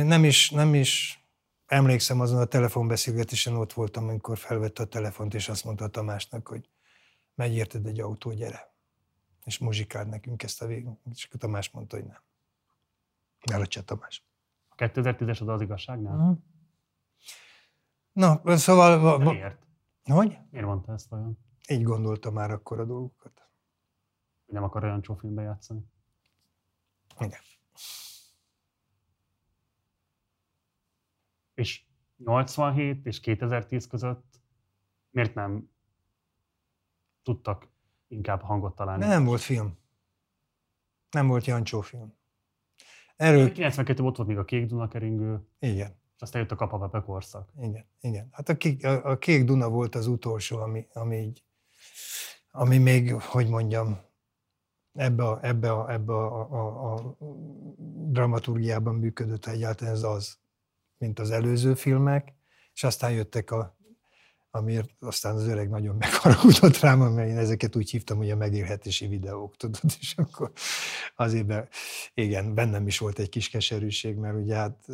Nem is, nem is emlékszem, azon a telefonbeszélgetésen ott voltam, amikor felvette a telefont, és azt mondta Tamásnak, hogy megy érted egy autó, gyere, és muzsikáld nekünk ezt a végünk. És akkor Tamás mondta, hogy nem. El a Cseh Tamás. A kétezer-tízes Oda az Igazságnál? Uh-huh. Na, szóval... De miért? Hogy? Miért mondta ezt olyan? Így gondolta már akkor a dolgokat. Nem akar olyan csófilmbe játszani? Igen. És nyolcvanhét és kétezer-tíz között miért nem tudtak inkább hangot találni? Nem volt film. Nem volt Jancsó film. Erről... kilencvenkettőben ott volt még a Kék Duna keringő. Igen. És aztán jött a Kapa-Pepe korszak. Igen, igen. Hát a Kék, a, a Kék Duna volt az utolsó, ami, ami, így, ami még, hogy mondjam, ebbe a, ebbe a, ebbe a, a, a dramaturgiában működött, egyáltalán ez az, mint az előző filmek, és aztán jöttek a amiért aztán az öreg nagyon megharagudott rám, mert én ezeket úgy hívtam, hogy a megélhetési videók, tudod, és akkor azért, be, igen, bennem is volt egy kis keserűség, mert ugye hát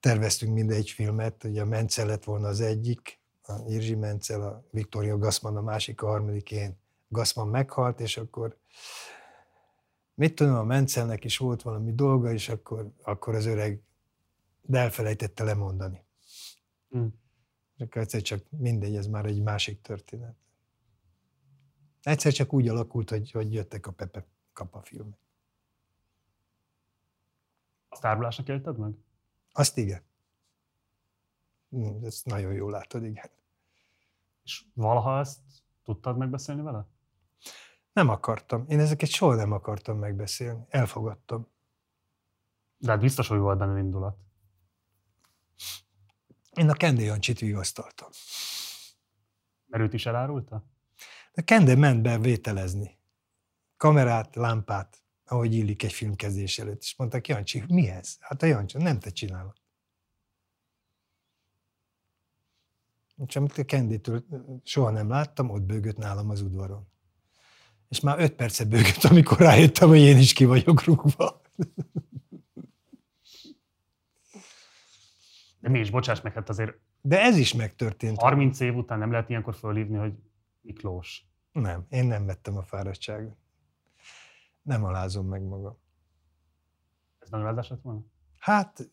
terveztünk mindegy filmet, ugye a Mencel lett volna az egyik, a Jirzsi Mencel, a Viktória Gassmann a másik, a harmadik én. Gassmann meghalt, és akkor mit tudom, a Mencelnek is volt valami dolga, és akkor, akkor az öreg, de elfelejtette lemondani. Mm. Akkor egyszer csak mindegy, ez már egy másik történet. Egyszer csak úgy alakult, hogy, hogy jöttek a Pepe Kapa filmek. Azt árulásnak élted meg? Azt igen. Ezt nagyon jól látod, igen. És valaha ezt tudtad megbeszélni vele? Nem akartam. Én ezeket soha nem akartam megbeszélni. Elfogadtam. De hát biztos, hogy volt benne indulat. Én a Kende Jancsit vigasztaltam. Mert őt is elárulta? A Kende ment be vételezni. Kamerát, lámpát, ahogy illik egy filmkezdés előtt. És mondták, Jancsi, mi ez? Hát a Jancsi, nem te csinálod. És amit a Kendétől soha nem láttam, ott bőgött nálam az udvaron. És már öt perce bőgött, amikor rájöttem, hogy én is ki vagyok rúgva. De mi is, bocsáss meg, hát azért... De ez is megtörtént. harminc év után nem lehet ilyenkor fölhívni, hogy Miklós. Nem, én nem vettem a fáradtságot. Nem alázom meg magam. Ez megalázás lett volna? Hát,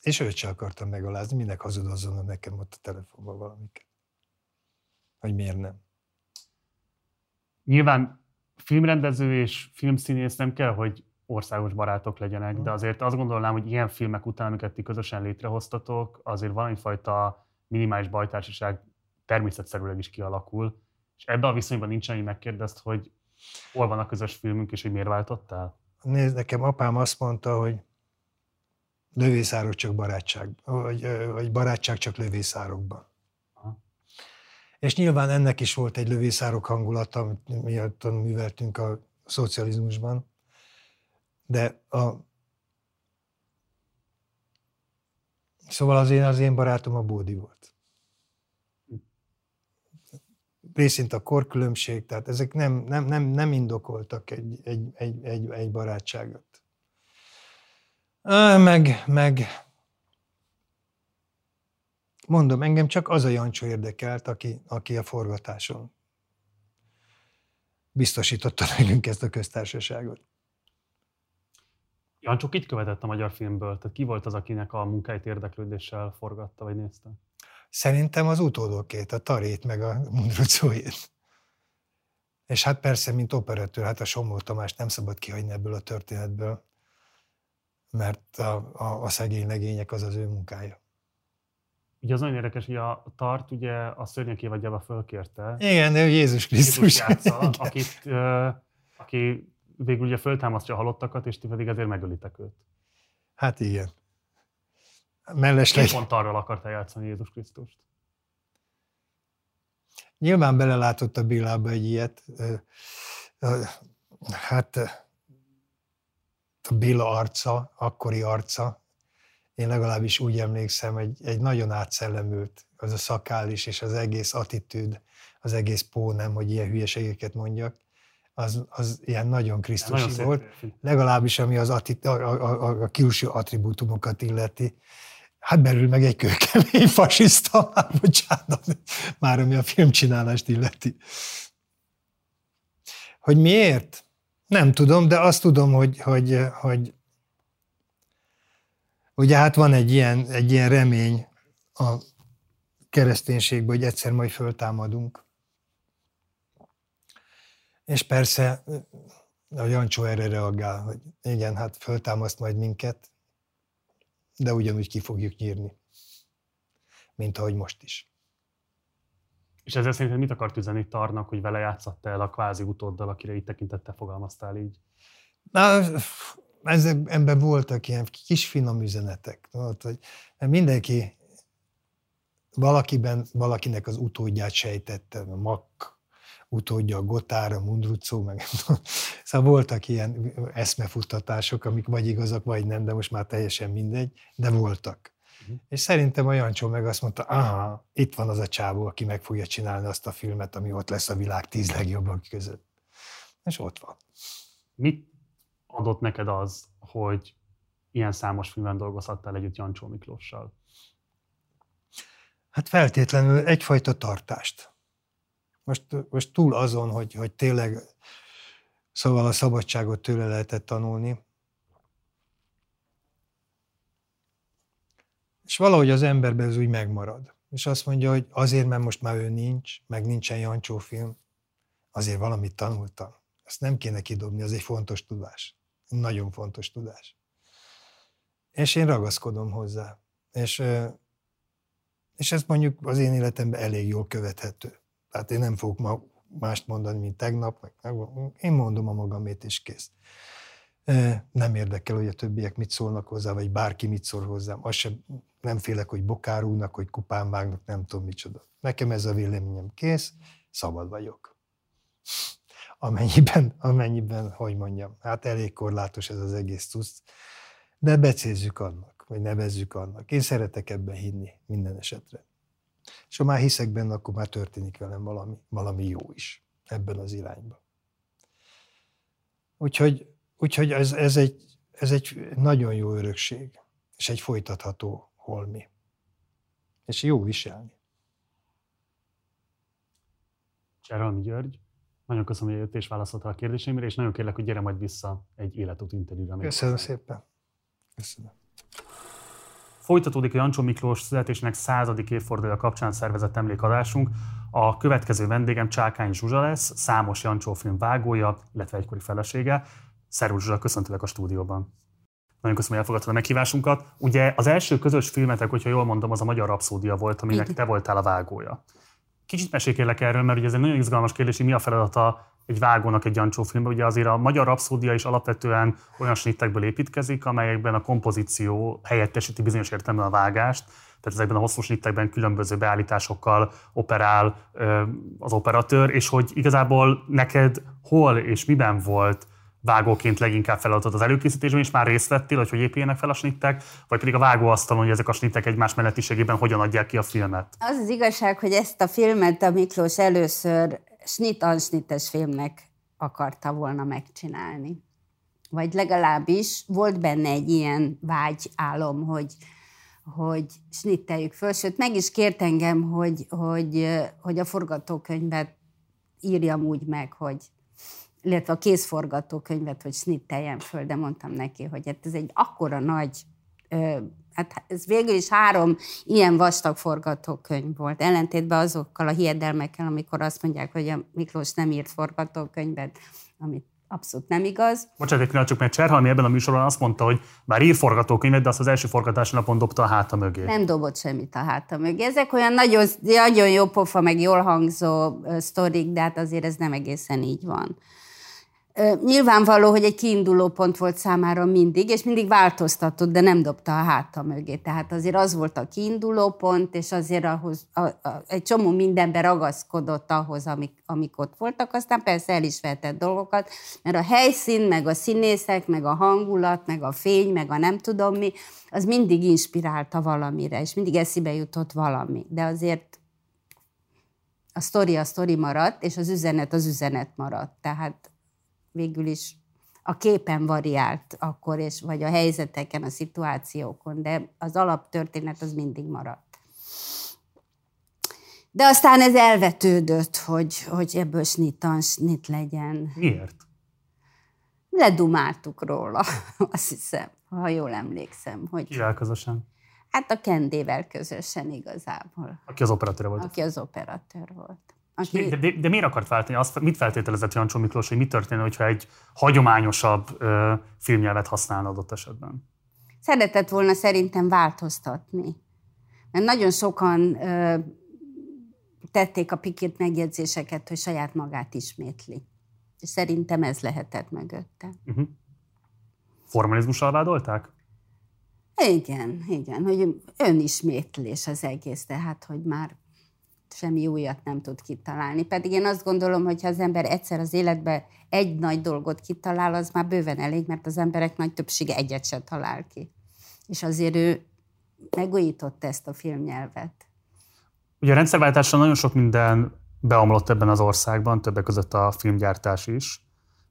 és őt sem akartam megalázni, minek hazudozzon nekem ott a telefonban valamiket. Hogy miért nem? Nyilván filmrendező és filmszínész nem kell, hogy országos barátok legyenek, de azért azt gondolnám, hogy ilyen filmek után, amiket ti közösen létrehoztatok, azért valamifajta minimális bajtársaság természetszerűleg is kialakul, és ebben a viszonyban nincs, ami megkérdezt, hogy Hol van a közös filmünk, és hogy miért váltottál? Nézd, nekem apám azt mondta, hogy lövészárok csak barátság, vagy, vagy barátság csak lövészárokban. Aha. És nyilván ennek is volt egy lövészárok hangulata, amit miatt műveltünk a szocializmusban, de a... Szóval az én, az én barátom a Bódi volt. Részint a korkülönbség, tehát ezek nem, nem, nem, nem indokoltak egy, egy, egy, egy, egy barátságot. Meg, meg... Mondom, engem csak az a Jancsó érdekelt, aki, aki a forgatáson biztosította nekünk ezt a köztársaságot. Jancsó kit követett a magyar filmből? Tehát ki volt az, akinek a munkáit érdeklődéssel forgatta, vagy nézte? Szerintem az utódokét, a Tarét, meg a Mundruczóét. És hát persze, mint operatőr, hát a Somló Tamást nem szabad kihagyni ebből a történetből, mert a, a, a Szegény legények az az ő munkája. Ugye az nagyon érdekes, hogy a Tart ugye a Szörnyek évadjába fölkérte. Igen, ő Jézus Krisztus. Játsza, akit, aki végül ugye föltámasztja a halottakat, és ti pedig ezért megölitek őt. Hát igen. Mellesleg... Én pont arról akartál játszani Jézus Krisztust. Nyilván belelátott a Bélába egy ilyet. Hát a Béla arca, akkori arca, én legalábbis úgy emlékszem, egy, egy nagyon átszellemült, az a szakális és az egész attitűd, az egész pónem, hogy ilyen hülyeségeket mondjak, az, az ilyen nagyon krisztusi nagyon volt. Szép. Legalábbis ami az atti, a, a, a, a külső attribútumokat illeti. Hát belül meg egy kőkemény fasiszta, már bocsánat, már ami a filmcsinálást illeti. Hogy miért? Nem tudom, de azt tudom, hogy, hogy, hogy ugye hát van egy ilyen, egy ilyen remény a kereszténységben, hogy egyszer majd föltámadunk. És persze a Jancsó erre reagál, hogy igen, hát föltámaszt majd minket, de ugyanúgy ki fogjuk nyírni, mint ahogy most is. És ezzel szerintem mit akart üzenni Tarnak, hogy vele játszatta el a kvázi utóddal, akire így tekintettel fogalmaztál így? Na, ebben voltak ilyen kis finom üzenetek. Volt, hogy mindenki valakiben, valakinek az utódját sejtette, a Mak utódja, a Gotár, a Mundruczó, meg szóval voltak ilyen eszmefuttatások, amik vagy igazak, vagy nem, de most már teljesen mindegy, de voltak. És szerintem a Jancsó meg azt mondta, aha, itt van az a csávó, aki meg fogja csinálni azt a filmet, ami ott lesz a világ tíz legjobbak között. És ott van. Mit adott neked az, hogy ilyen számos filmben dolgozhattál együtt Jancsó Miklóssal? Hát feltétlenül egyfajta tartást. Most, most túl azon, hogy, hogy tényleg, szóval a szabadságot tőle lehetett tanulni, és valahogy az emberben ez úgy megmarad. És azt mondja, hogy azért, mert most már ő nincs, meg nincsen Jancsó film, azért valamit tanultam. Ezt nem kéne kidobni, az egy fontos tudás. Nagyon fontos tudás. És én ragaszkodom hozzá. És, és ez mondjuk az én életemben elég jól követhető. Tehát én nem fogok ma mást mondani, mint tegnap. Én mondom a magamét, és kész. Nem érdekel, hogy a többiek mit szólnak hozzá, vagy bárki mit szól hozzám. Azt sem, nem félek, hogy bokárulnak, hogy kupán vágnak, nem tudom micsoda. Nekem ez a véleményem kész, szabad vagyok. Amennyiben, amennyiben, hogy mondjam, hát elég korlátos ez az egész cucc. De becézzük annak, vagy nevezzük annak. Én szeretek ebben hinni minden esetre. És ha már hiszek benne, akkor már történik velem valami, valami jó is ebben az irányban. Úgyhogy Úgyhogy ez, ez, egy, ez egy nagyon jó örökség, és egy folytatható holmi. És jó viselni. Cserhalmi György, nagyon köszönöm, hogy jött és válaszoltál a kérdéseimre, és nagyon kérlek, hogy gyere majd vissza egy életút interjúra. Köszönöm szépen. Köszönöm. Folytatódik a Jancsó Miklós születésének századik évfordulója kapcsán szervezett emlékadásunk. A következő vendégem Csákány Zsuzsa lesz, számos Jancsó film vágója, illetve egykori felesége. Szervusz Zsuzsa, köszöntelek a stúdióban. Nagyon köszönöm, hogy elfogadtad a meghívásunkat. Ugye az első közös filmetek, hogyha jól mondom, az a Magyar Rapszódia volt, aminek te voltál a vágója. Kicsit mesélj kérlek erről, mert ugye ez egy nagyon izgalmas kérdés, hogy mi a feladata egy vágónak egy Jancsó filmben. Ugye azért a Magyar Rapszódia is alapvetően olyan snittekből építkezik, amelyekben a kompozíció helyettesíti bizonyos értelemben a vágást. Tehát ezekben a hosszú snittekben különböző beállításokkal operál az operatőr, és hogy igazából neked hol és miben volt vágóként leginkább feladatod az előkészítésben, és már részt vettél, hogy hogy épüljenek fel a snittek, vagy pedig a vágóasztalon, hogy ezek a snittek egymás mellettiségében hogyan adják ki a filmet? Az az igazság, hogy ezt a filmet a Miklós először snit-ansnites filmnek akarta volna megcsinálni. Vagy legalábbis volt benne egy ilyen vágyálom, hogy hogy snitteljük föl, sőt meg is kért engem, hogy, hogy, hogy a forgatókönyvet írjam úgy meg, hogy, illetve a készforgatókönyvet, hogy snitteljem föl, de mondtam neki, hogy hát ez egy akkora nagy, hát ez végül is három ilyen vastag forgatókönyv volt, ellentétben azokkal a hiedelmekkel, amikor azt mondják, hogy a Miklós nem írt forgatókönyvet, amit abszolút nem igaz. Bocsánat, egy pillanat, csak mert Cserhalmi ebben a műsorban azt mondta, hogy bár ír forgatókönyvet, de azt az első forgatási napon dobta a háta mögé. Nem dobott semmit a háta mögé. Ezek olyan nagyon, nagyon jó pofa, meg jól hangzó sztorik, de hát azért ez nem egészen így van. Nyilvánvaló, hogy egy kiinduló pont volt számára mindig, és mindig változtatott, de nem dobta a háta mögé. Tehát azért az volt a kiinduló pont, és azért ahhoz, a, a, egy csomó mindenbe ragaszkodott ahhoz, amik, amik ott voltak. Aztán persze el is vetett dolgokat, mert a helyszín, meg a színészek, meg a hangulat, meg a fény, meg a nem tudom mi, az mindig inspirálta valamire, és mindig eszébe jutott valami. De azért a sztori a sztori maradt, és az üzenet az üzenet maradt. Tehát végül is a képen variált akkor, és, vagy a helyzeteken, a szituációkon, de az alaptörténet az mindig maradt. De aztán ez elvetődött, hogy, hogy ebből snittan snit legyen. Miért? Ledumáltuk róla, azt hiszem, ha jól emlékszem. Hogy... Kivel közösen? Hát a Kendével közösen igazából. Aki az operatőr volt. Aki az operatőr volt. Aki... De, de, de miért akart váltani? Azt, mit feltételezett Jancsó Miklós, hogy mi történne, hogyha egy hagyományosabb ö, filmnyelvet használna adott esetben? Szeretett volna szerintem változtatni. Mert nagyon sokan ö, tették a pikirt megjegyzéseket, hogy saját magát ismétli. És szerintem ez lehetett mögötte. Uh-huh. Formalizmussal vádolták? Igen, igen. Hogy önismétlés az egész, tehát hogy már semmi újat nem tud kitalálni. Pedig én azt gondolom, hogy ha az ember egyszer az életben egy nagy dolgot kitalál, az már bőven elég, mert az emberek nagy többsége egyet se talál ki. És azért ő megújította ezt a filmnyelvet. Ugye a rendszerváltással nagyon sok minden beomlott ebben az országban, többek között a filmgyártás is.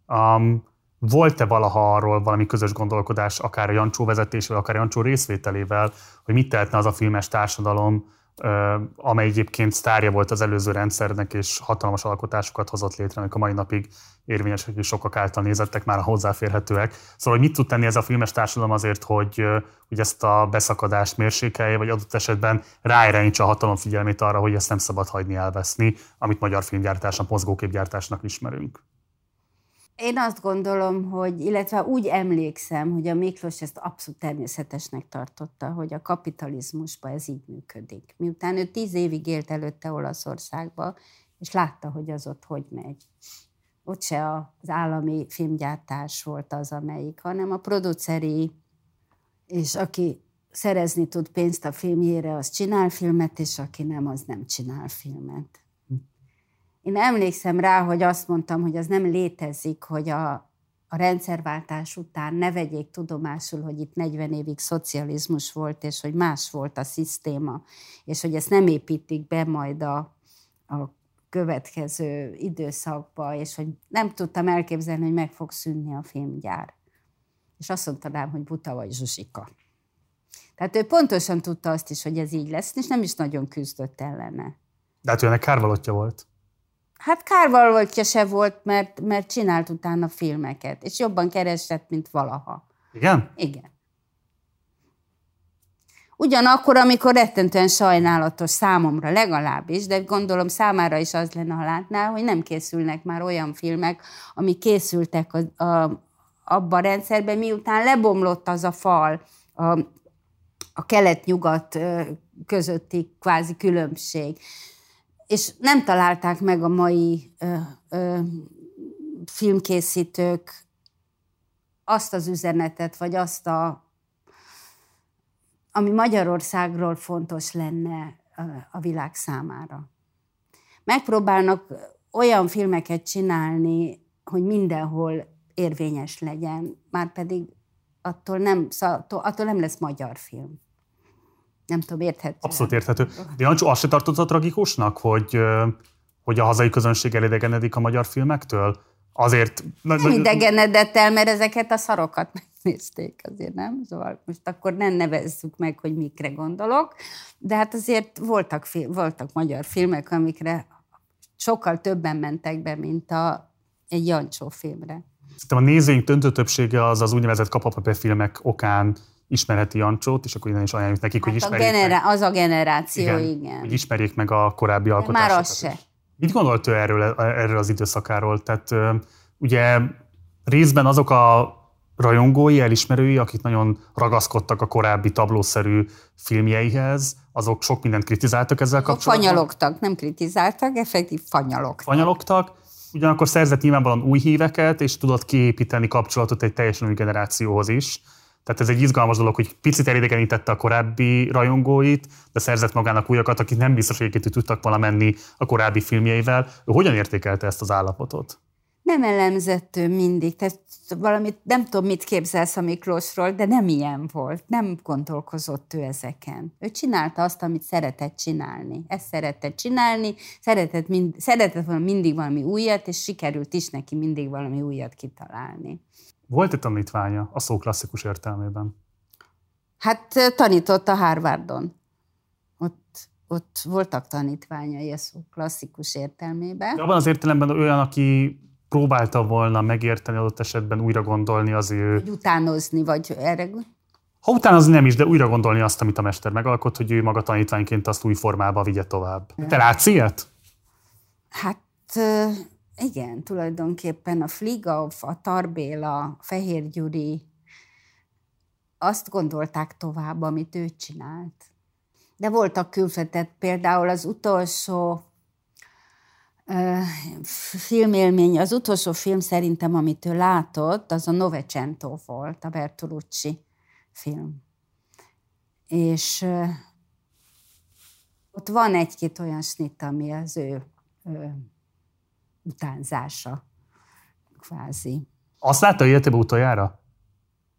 Um, Volt-e valaha arról valami közös gondolkodás, akár a Jancsó vezetésével, akár a Jancsó részvételével, hogy mit tehetne az a filmes társadalom, amely egyébként sztárja volt az előző rendszernek, és hatalmas alkotásokat hozott létre, amik a mai napig érvényesek és sokak által nézettek, már hozzáférhetőek. Szóval, hogy mit tud tenni ez a filmes társadalom azért, hogy, hogy ezt a beszakadást mérsékelje, vagy adott esetben ráirányítsa a hatalom figyelmét arra, hogy ezt nem szabad hagyni elveszni, amit magyar filmgyártásnak, mozgóképgyártásnak ismerünk. Én azt gondolom, hogy, illetve úgy emlékszem, hogy a Miklós ezt abszolút természetesnek tartotta, hogy a kapitalizmusban ez így működik. Miután ő tíz évig élt előtte Olaszországba, és látta, hogy az ott hogy megy. Ott se az állami filmgyártás volt az, amelyik, hanem a produceri, és aki szerezni tud pénzt a filmjére, az csinál filmet, és aki nem, az nem csinál filmet. Én emlékszem rá, hogy azt mondtam, hogy az nem létezik, hogy a, a rendszerváltás után ne vegyék tudomásul, hogy itt negyven évig szocializmus volt, és hogy más volt a szisztéma, és hogy ezt nem építik be majd a, a következő időszakba, és hogy nem tudtam elképzelni, hogy meg fog szűnni a filmgyár. És azt mondta rám, hogy buta vagy, Zsuzsika. Tehát ő pontosan tudta azt is, hogy ez így lesz, és nem is nagyon küzdött ellene. De hát őnek kárvalótja volt. Hát kárvalótja se volt, mert, mert csinált utána filmeket, és jobban keresett, mint valaha. Igen? Igen. Ugyanakkor, amikor rettentően sajnálatos számomra legalábbis, de gondolom számára is az lenne, ha látná, hogy nem készülnek már olyan filmek, amik készültek a, a, abban a rendszerben, miután lebomlott az a fal, a, a kelet-nyugat közötti kvázi különbség. És nem találták meg a mai ö, ö, filmkészítők azt az üzenetet, vagy azt a, ami Magyarországról fontos lenne a világ számára. Megpróbálnak olyan filmeket csinálni, hogy mindenhol érvényes legyen, már pedig attól nem, attól nem lesz magyar film. Nem tudom, érthető. Abszolút érthető. De Jancsó, azt se tartott a tragikusnak, hogy, hogy a hazai közönség elidegenedik a magyar filmektől? Azért... Nem idegenedett el, mert ezeket a szarokat megnézték, azért nem? Szóval most akkor nem nevezzük meg, hogy mikre gondolok, de hát azért voltak, voltak magyar filmek, amikre sokkal többen mentek be, mint a, egy Jancsó filmre. Szerintem a nézőink döntő többsége az az úgynevezett Kapa-Pepe filmek okán ismerheti Jancsót, és akkor innen is ajánljuk nekik, hát hogy ismerjék a generá- meg. Az a generáció, igen. igen. Hogy ismerjék meg a korábbi alkotásokat. Már az se. Mit gondolt ő erről, erről az időszakáról? Tehát ugye részben azok a rajongói, elismerői, akik nagyon ragaszkodtak a korábbi tablószerű filmjeihez, azok sok mindent kritizáltak ezzel kapcsolatban. Fanyalogtak, nem kritizáltak, effektív fanyalogtak. Fanyalogtak, ugyanakkor szerzett nyilvánvalóan új híveket, és tudott kiépíteni kapcsolatot egy teljesen új generációhoz is. Tehát ez egy izgalmas dolog, hogy picit elidegenítette a korábbi rajongóit, de szerzett magának újakat, akik nem biztos, hogy egyébként tudtak volna menni a korábbi filmjeivel. Ő hogyan értékelte ezt az állapotot? Nem elemzett ő mindig. Tehát valamit, nem tudom, mit képzelsz a Miklósról, de nem ilyen volt. Nem gondolkozott ő ezeken. Ő csinálta azt, amit szeretett csinálni. Ezt szeretett csinálni, szeretett, mind, szeretett volna mindig valami újat, és sikerült is neki mindig valami újat kitalálni. Volt egy tanítványa a szó klasszikus értelmében? Hát tanított a Harvardon. Ott, ott voltak tanítványai a szó klasszikus értelmében. De abban az értelemben olyan, aki próbálta volna megérteni, adott esetben újra gondolni az ő... Hogy utánozni, vagy erre... Ha utánozni nem is, de újra gondolni azt, amit a mester megalkott, hogy ő maga tanítványként azt új formába vigye tovább. Ja. Te látsz ilyet? Hát... Igen, tulajdonképpen a Fliga, a Tarr Béla, a Fehér Gyuri, azt gondolták tovább, amit ő csinált. De voltak külföldön, például az utolsó uh, filmélmény, az utolsó film szerintem, amit ő látott, az a Novecento volt, a Bertolucci film. És uh, ott van egy-két olyan snitt, ami az ő... ő utánzása, kvázi. Azt látta életében utoljára?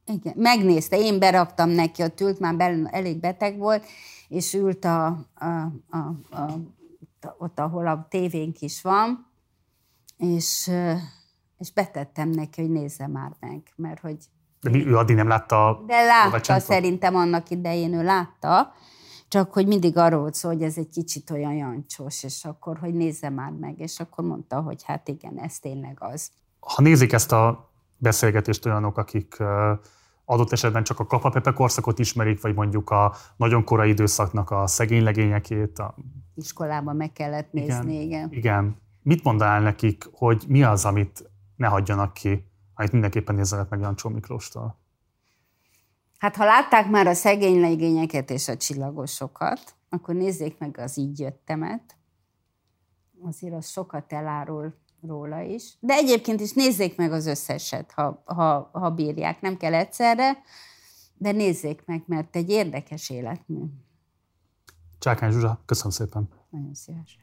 Igen, megnézte, én beraktam neki, ott ült, már bel, elég beteg volt, és ült a, a, a, a, ott, ahol a tévénk is van, és, és betettem neki, hogy nézze már meg, mert hogy... De mi, ő addig nem látta? De látta, szerintem annak idején ő látta, csak hogy mindig arról volt szó, hogy ez egy kicsit olyan jancsós, és akkor, hogy nézze már meg, és akkor mondta, hogy hát igen, ez tényleg az. Ha nézik ezt a beszélgetést olyanok, akik adott esetben csak a Kapa-Pepe korszakot ismerik, vagy mondjuk a nagyon korai időszaknak a Szegény legényekét. A... Iskolában meg kellett nézni, igen. Igen. igen. Mit mondanál nekik, hogy mi az, amit ne hagyjanak ki, amit mindenképpen nézzenek meg Jancsó Miklóstól? Hát ha látták már a Szegény legényeket és a Csillagosokat, akkor nézzék meg az Így jöttemet. Azért az sokat elárul róla is. De egyébként is nézzék meg az összeset, ha, ha, ha bírják. Nem kell egyszerre, de nézzék meg, mert egy érdekes életmű. Csákány Zsuzsa, köszönöm szépen. Nagyon szívesen.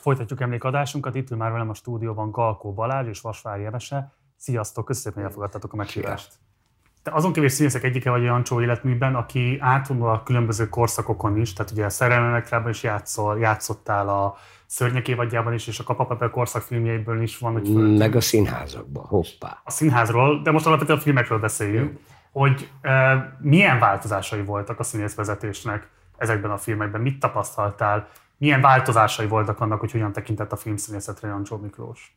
Folytatjuk emlékadásunkat. Itt ül már velem a stúdióban Galkó Balázs és Vasvári Emese. Sziasztok, köszönöm szépen, hogy elfogadtatok a meghívást. Te azon kevés színészek egyike vagy a Jancsó életműben, aki átvonul a különböző korszakokon is, tehát ugye a Szerelmem Elektrában is játszol, játszottál, a Szörnyek évadjában is, és a Kapa-Pepe korszak filmjeiből is van. Hogy föl... Meg a színházakban, hoppá. A színházról, de most alapvetően a filmekről beszéljünk, mm. hogy e, milyen változásai voltak a színészvezetésnek ezekben a filmekben, mit tapasztaltál, milyen változásai voltak annak, hogy hogyan tekintett a filmszínészetre Jancsó Miklós?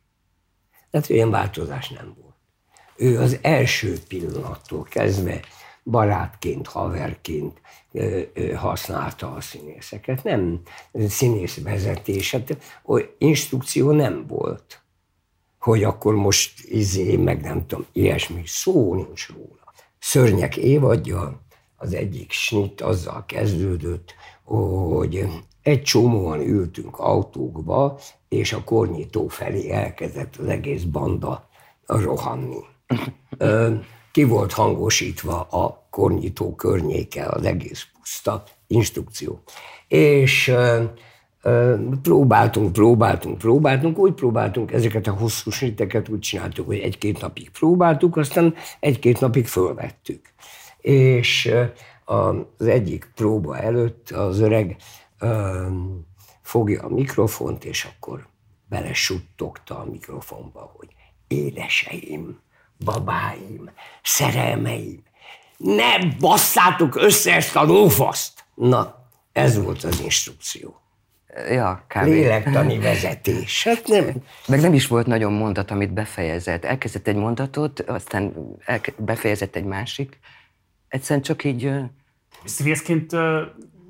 Hát ilyen változás nem volt. Ő az első pillanattól kezdve barátként, haverként használta a színészeket. Nem színészvezetés, hát instrukció nem volt, hogy akkor most izé, meg nem tudom, ilyesmi, szó nincs róla. Szörnyek évadja, az egyik snit azzal kezdődött, hogy egy csomóan ültünk autókba, és a Kornyitó felé elkezdett az egész banda rohanni. Ki volt hangosítva a Kornyitó környéke, az egész puszta, instrukció. És próbáltunk, próbáltunk, próbáltunk, úgy próbáltunk, ezeket a hosszú sniteket úgy csináltuk, hogy egy-két napig próbáltuk, aztán egy-két napig fölvettük. És az egyik próba előtt az öreg fogja a mikrofont, és akkor belesuttogta a mikrofonba, hogy édeseim, babáim, szerelmeim, ne basszátok össze ezt a lófaszt! Na, ez volt az instrukció. Ja, kb. Lélektani vezetés. Hát nem. Meg nem is volt nagyon mondat, amit befejezett. Elkezdett egy mondatot, aztán elke- befejezett egy másik. Egyszerűen csak így... Szívészként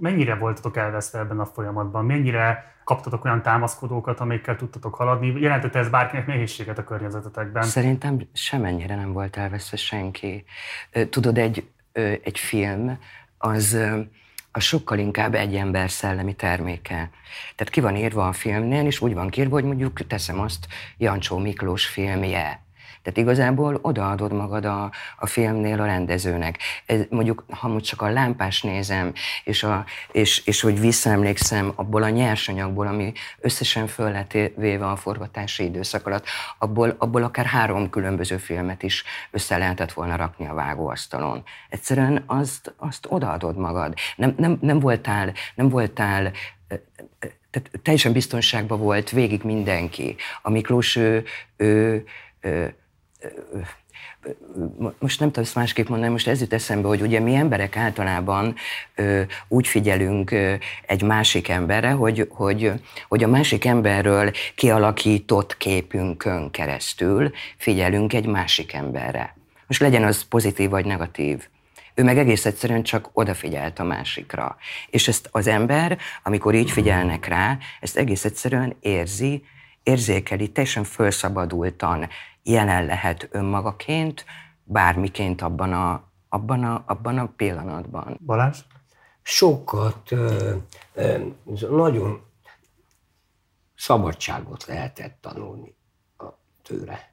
mennyire voltatok elveszve ebben a folyamatban? Mennyire kaptatok olyan támaszkodókat, amikkel tudtatok haladni? Jelentette ez bárkinek nehézséget a környezetetekben? Szerintem semennyire nem volt elveszve senki. Tudod, egy, egy film az... az sokkal inkább egy ember szellemi terméke. Tehát ki van írva a filmnél, és úgy van kírva, hogy mondjuk teszem azt Jancsó Miklós filmje. Tehát igazából odaadod magad a, a filmnél a rendezőnek. Ez, mondjuk, ha most csak a lámpás nézem, és, a, és, és hogy visszaemlékszem abból a nyersanyagból, ami összesen föl lett véve a forgatási időszak alatt, abból, abból akár három különböző filmet is össze lehetett volna rakni a vágóasztalon. Egyszerűen azt, azt odaadod magad. Nem, nem, nem voltál... Nem voltál tehát teljesen biztonságban volt végig mindenki. A Miklós ő, ő, ő most nem tudom ezt másképp mondani, most ez jut eszembe, hogy ugye mi emberek általában ö, úgy figyelünk ö, egy másik emberre, hogy, hogy, hogy a másik emberről kialakított képünkön keresztül figyelünk egy másik emberre. Most legyen az pozitív vagy negatív. Ő meg egész egyszerűen csak odafigyelt a másikra. És ezt az ember, amikor így figyelnek rá, ezt egész egyszerűen érzi, érzékeli, teljesen felszabadultan jelen lehet önmagaként, bármiként abban a, abban a, abban a pillanatban. Balázs? Sokat, nagyon szabadságot lehetett tanulni tőle.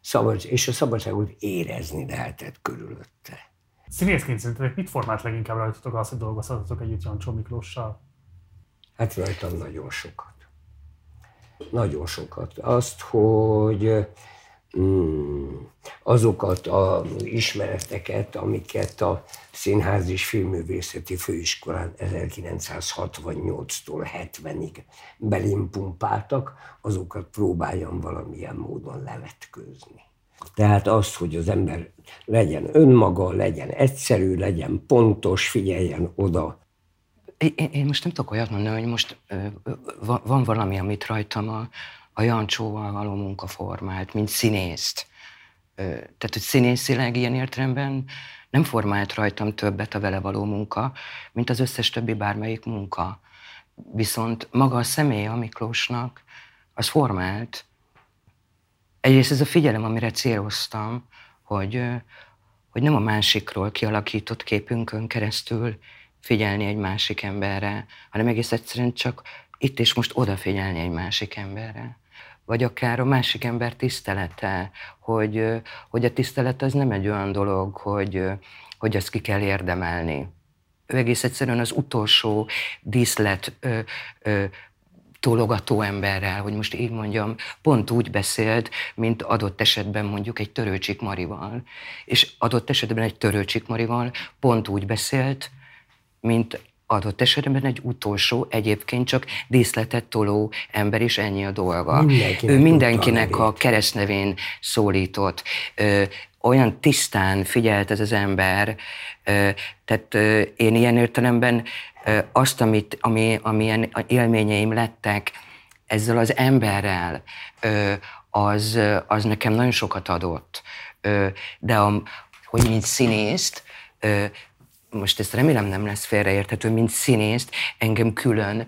Szabad, és a szabadságot érezni lehetett körülötte. Színészként szerintetek mit formált leginkább rajtatok az, hogy dolgoztatok együtt Jancsó Miklóssal? Hát rajtam nagyon sokat. Nagyon sokat. Azt, hogy mm, azokat az ismereteket, amiket a Színház és Filmművészeti Főiskolán ezerkilencszázhatvannyolctól hetvenig belém pumpáltak, azokat próbáljam valamilyen módon levetkőzni. Tehát azt, hogy az ember legyen önmaga, legyen egyszerű, legyen pontos, figyeljen oda. Én, én most nem tudok olyat mondani, hogy most ö, van, van valami, amit rajtam a, a Jancsóval való munkaformált, mint színészt. Ö, tehát, hogy színészileg ilyen értelemben nem formált rajtam többet a vele való munka, mint az összes többi bármelyik munka. Viszont maga a személy a Miklósnak, az formált. Egyrészt ez a figyelem, amire céloztam, hogy, hogy nem a másikról kialakított képünkön keresztül figyelni egy másik emberre, hanem egész egyszerűen csak itt és most odafigyelni egy másik emberre. Vagy akár a másik ember tisztelete, hogy, hogy a tisztelet az nem egy olyan dolog, hogy, hogy azt ki kell érdemelni. Ő egész egyszerűen az utolsó díszlet ö, ö, tologató emberrel, hogy most így mondjam, pont úgy beszélt, mint adott esetben mondjuk egy Törőcsik Marival. És adott esetben egy Törőcsik Marival pont úgy beszélt, mint adott esetben egy utolsó, egyébként csak díszletet toló ember, és ennyi a dolga. Mindenkinek, ő mindenkinek a keresztnevén szólított. Ö, olyan tisztán figyelt ez az ember, ö, tehát ö, én ilyen értelemben ö, azt, amit, ami, amilyen élményeim lettek ezzel az emberrel, ö, az, az nekem nagyon sokat adott. Ö, de a, hogy mint színészt, ö, most ezt remélem nem lesz félreérthető, mint színészt, engem külön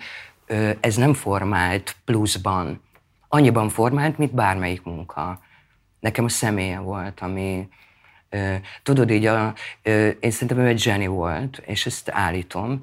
ez nem formált pluszban. Annyiban formált, mint bármelyik munka. Nekem a személye volt, ami Tudod, így a, én szerintem ő egy zseni volt, és ezt állítom,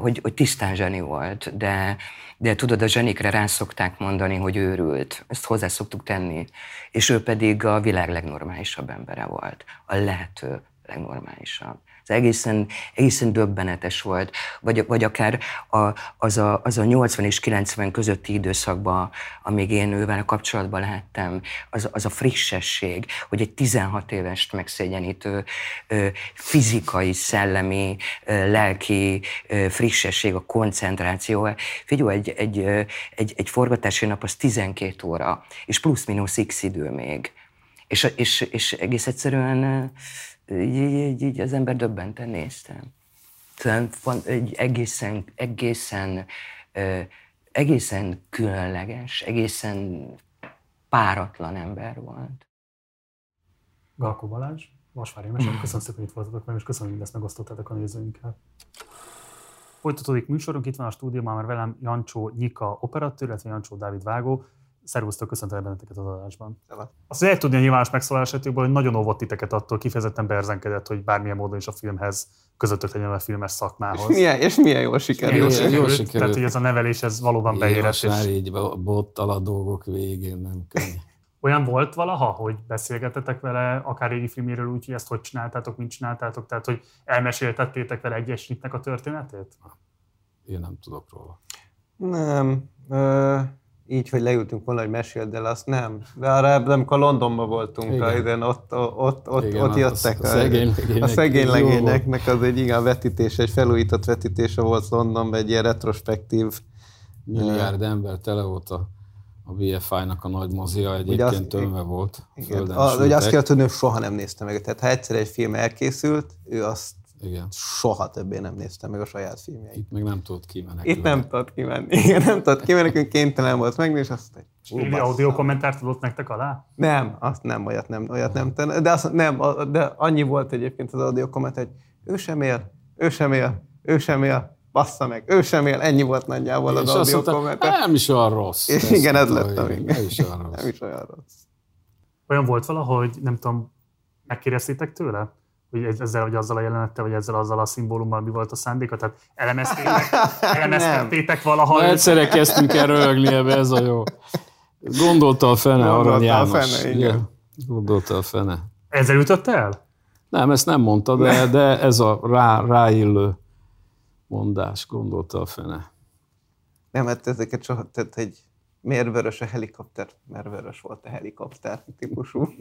hogy, hogy tisztán zseni volt, de, de tudod, a zsenikre rá szokták mondani, hogy őrült. Ezt hozzá szoktuk tenni. És ő pedig a világ legnormálisabb embere volt. A lehető legnormálisabb. Ez egészen, egészen döbbenetes volt. Vagy, vagy akár a, az, a, az a nyolcvan és kilencven közötti időszakban, amíg én ővel a kapcsolatban lehettem, az, az a frissesség, hogy egy tizenhat évest megszégyenítő fizikai, szellemi, lelki frissesség, a koncentráció. Figyelj, egy, egy, egy, egy forgatási nap az tizenkét óra, és plusz-minusz x idő még. És, és, és egész egyszerűen... Így, így, így az ember döbbenten néztem. Szóval egy egészen, egészen, egészen különleges, egészen páratlan ember volt. Galkó Balázs, Vasvári Emese, köszönöm szépen, hogy itt voltatok velem, és köszönöm, hogy ezt megosztottátok a nézőinkkel. Folytatódik műsorunk, itt van a stúdióban már velem Jancsó Nyika operatőr, illetve Jancsó Dávid vágó. Szervusztok, köszöntelek benneteket az adásban. Szeret. Azt lehet tudni a nyilvános megszólalásátokból, hogy nagyon óvott titeket attól, kifejezetten beerzenkedett, hogy bármilyen módon is a filmhez közöttök legyen a filmes szakmához. És milyen, és milyen jól sikerült. Milyen jól sikerült. Jól sikerült. Tehát, hogy ez a nevelés, ez valóban beérett. És már így bottal a dolgok végén nem könnyű. Olyan volt valaha, hogy beszélgetetek vele akár régi filmjéről úgy, hogy ezt hogy csináltátok, mint csináltátok? Tehát, hogy elmeséltettétek vele egyesítnek a történetét? Én nem tudok róla. Nem. Ö- Így, hogy leültünk volna, hogy meséld el, azt nem. De arra, de amikor Londonban voltunk, igen. Iden, ott, ott, ott, igen, ott jöttek a, a, a Szegény legényeknek, az egy igen vetítése, egy felújított vetítése volt Londonban, egy ilyen retrospektív. Milliárd ember, tele volt a, a bé ef i-nak a nagy mozia, egyébként tömve volt. Igen, a, ugye azt kell tudni, hogy soha nem nézte meg. Tehát ha egyszer egy film elkészült, ő azt igen. Soha többé nem néztem meg a saját filmjeit. Itt meg nem tudott kimenekülni. Itt nem tudott kimenni. Igen, nem tudott kimenekülni, kénytelen volt megnézni, azt egy... Audio kommentárt adott nektek alá? Nem, azt nem, olyat nem, olyat nem. De, azt nem, de annyi volt egyébként az audio komment, hogy ő sem él, ő sem él, ő sem él, bassza meg, ő sem él, ennyi volt nagyjából az audio komment. Nem is olyan rossz. És igen, ez lett a vége. Nem is olyan rossz. Nem is olyan rossz. Olyan volt valahogy, nem tudom, megkérdeztétek tőle? Hogy ezzel vagy azzal a jelenettel, vagy ezzel azzal a szimbólummal mi volt a szándéka? Tehát elemeztétek, elemeztétek valaha. Egyszerre kezdtünk el röhögni ebbe, ez a jó. Gondolta a fene, Arany János. Igen. Gondolta a fene. Ezzel ütött el? Nem, ezt nem mondta, de, de ez a rá, ráillő mondás, gondolta a fene. Nem, hát ezeket soha, tehát egy miért vörös a helikopter? Mert vörös volt a helikopter típusú.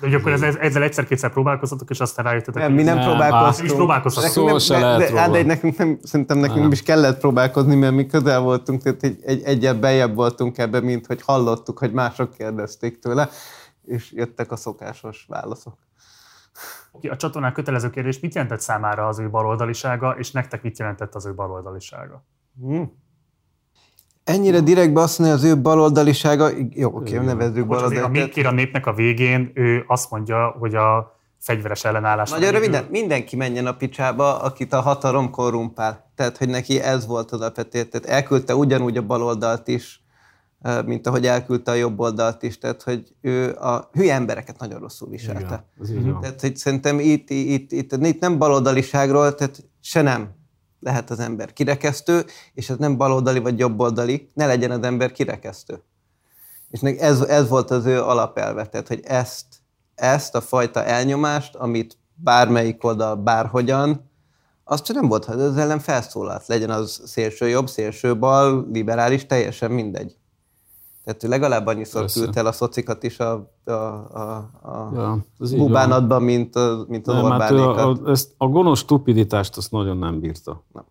De ugye akkor ezzel egyszer-kétszer próbálkoztatok, és aztán rájöttetek. Nem, mi nem, nem próbálkoztunk. próbálkoztunk. Szó se lehet róla. De nekünk nem, szerintem nekünk nem is kellett próbálkozni, mert mi közel voltunk, tehát egy, egy, egyel beljebb voltunk ebbe, mint hogy hallottuk, hogy mások kérdezték tőle, és jöttek a szokásos válaszok. A csatornán kötelező kérdés, mit jelentett számára az ő baloldalisága, és nektek mit jelentett az ő baloldalisága? Hmm. Ennyire direktben azt mondja, az ő baloldalisága, jó, oké, nevezzük baloldalisága. A Még kér a népnek a végén ő azt mondja, hogy a fegyveres ellenállás... Nagyon röviden, ő... mindenki menjen a picsába, akit a hatalom korrumpál. Tehát, hogy neki ez volt az alapvető. Tehát elküldte ugyanúgy a baloldalt is, mint ahogy elküldte a jobboldalt is. Tehát, hogy ő a hülye embereket nagyon rosszul viselte. Igen, tehát, hogy szerintem itt, itt, itt, itt nem baloldaliságról, tehát se nem. Lehet az ember kirekesztő, és ez nem baloldali vagy jobboldali, ne legyen az ember kirekesztő. És ez, ez volt az ő alapelve, tehát, hogy ezt, ezt a fajta elnyomást, amit bármelyik oldal, bárhogyan, az csak nem volt, hogy az ellen felszólalt. Legyen az szélső jobb, szélső bal, liberális, teljesen mindegy. Tehát legalább annyiszor küldt el a szocikat is a, a, a, a ja, bubánatban, mint, a, mint az nem, Orbánékat. A, a, ezt, a gonosz stupiditást azt nagyon nem bírta. Nem.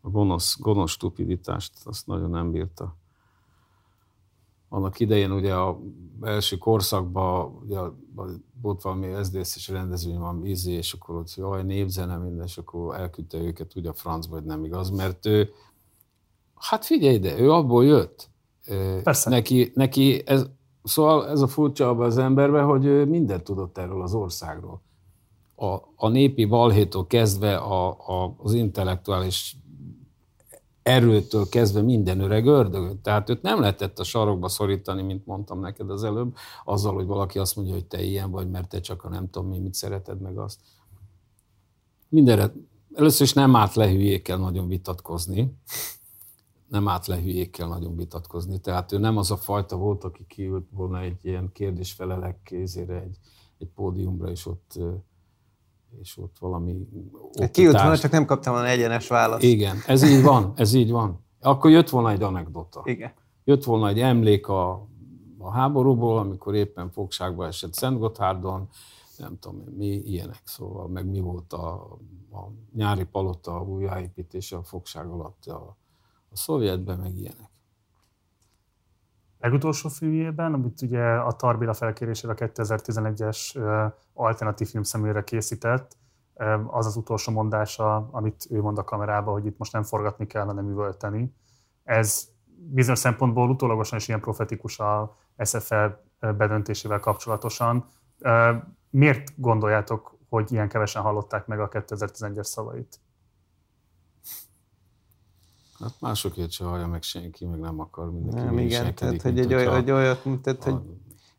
A gonosz, gonosz stupiditást azt nagyon nem bírta. Annak idején ugye a első korszakban ugye, volt valami es dé es-es rendezvény, van ízé, és akkor ott, hogy jaj, népzene, minden, és akkor elküldte őket ugye a francba, hogy nem igaz, mert ő, hát figyelj ide, ő abból jött. Persze. Neki, neki ez, szóval ez a furcsa abban az emberben, hogy ő mindent tudott erről az országról. A, a népi balhétól kezdve a, a, az intellektuális erőtől kezdve minden öreg ördögöt. Tehát őt nem lehetett a sarokba szorítani, mint mondtam neked az előbb, azzal, hogy valaki azt mondja, hogy te ilyen vagy, mert te csak a nem tudom mi, mit szereted meg azt. Mindenre. Először is nem állt le hülyékkel nagyon vitatkozni. Nem állt le hülyékkel nagyon vitatkozni. Tehát ő nem az a fajta volt, aki kiült volna egy ilyen kérdésfelelek kézére egy, egy pódiumra, és ott... és ott valami oktatás. Kiült volna, csak nem kaptam volna egyenes választ. Igen, ez így van, ez így van. Akkor jött volna egy anekdota. Igen. Jött volna egy emlék a, a háborúból, amikor éppen fogságba esett Szent Gotthárdon, nem tudom mi, ilyenek szóval, meg mi volt a, a nyári palota újjáépítése a fogság alatt a, a szovjetben, meg ilyenek. Legutolsó fűjében, amit ugye a Tarr Béla felkérésére a kétezer-tizenegyes alternatív filmszemlére készített, az az utolsó mondása, amit ő mond a kamerába, hogy itt most nem forgatni kell, hanem üvölteni. Ez bizonyos szempontból utólagosan is ilyen profetikus a es ef el bedöntésével kapcsolatosan. Miért gondoljátok, hogy ilyen kevesen hallották meg a kétezer-tizenegyes szavait? Hát másokért se hallja meg senki, meg nem akar mindenki. Nem, igen, tehát hogy egy olyat, olyat tehát, a... hogy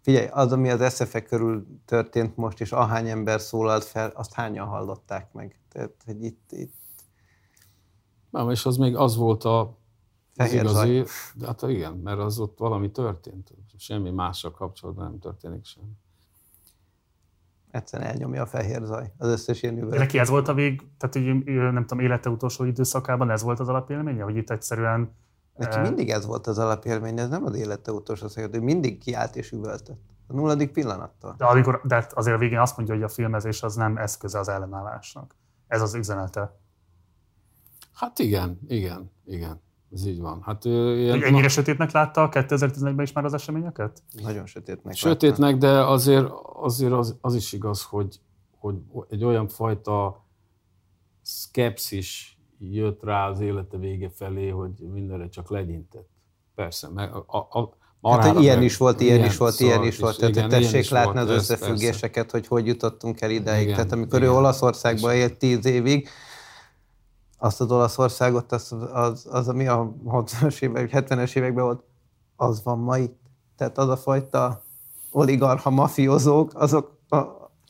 figyelj, az, ami az es ef e körül történt most, és ahány ember szólalt fel, azt hányan hallották meg. Tehát, hogy itt... itt... Nem, és az még az volt a... Fehér igazi, de hát igen, mert az ott valami történt. Semmi mással kapcsolatban nem történik semmi. Egyszerűen elnyomja a fehér zaj, az összes ilyen üveg. Neki ez volt a vég, tehát hogy nem tudom, élete utolsó időszakában ez volt az alapélménye, hogy itt egyszerűen... Neki e... mindig ez volt az alapélménye, ez nem az élete utolsó szakad, ő mindig kiállt és üvöltött. A nulladik pillanattól. De, amikor, de azért a végén azt mondja, hogy a filmezés az nem eszköze az ellenállásnak. Ez az üzenete. Hát igen, igen, igen. Ez így van. Hát, ilyen, ennyire na... sötétnek látta a kétezer-tizenegyben is már az eseményeket? Nagyon sötétnek Sötétnek, látta. De azért, azért az, az is igaz, hogy, hogy egy olyan fajta szkepszis jött rá az élete vége felé, hogy mindenre csak legyintett. Persze. Meg a, a, a hát ilyen meg, is volt, ilyen, ilyen is volt, ilyen is volt. Tehát igen, tessék látni az összefüggéseket, persze. Hogy hogy jutottunk el ideig. Igen, tehát amikor igen, ő Olaszországban élt tíz évig, azt az Olaszországot, az, az, az ami a hatvanas évek, hetvenes években volt, az van ma itt. Tehát az a fajta oligarcha mafiózók, azok a,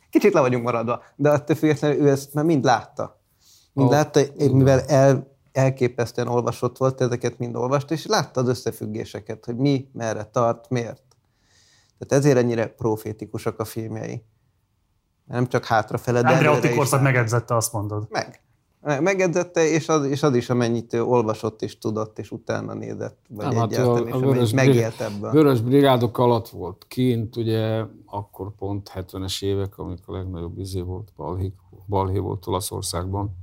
kicsit le vagyunk maradva, de attól függetlenül ő ezt már mind látta. Mind oh, látta, épp, mivel el, elképesztően olvasott volt, ezeket mind olvasta, és látta az összefüggéseket, hogy mi, merre tart, miért. Tehát ezért ennyire profétikusak a filmjei. Nem csak hátrafele, de előre is. Andrea Otikorszat megedzette, azt mondod. Meg. Megedzette, és az, és az is, amennyit ő olvasott és tudott, és utána nézett, vagy nem, egyáltalán, hát a, a és amennyit megélt ebből. Vörös brigádok alatt volt kint, ugye akkor pont hetvenes évek, amikor a legnagyobb izé volt, balhé, balhé volt Olaszországban.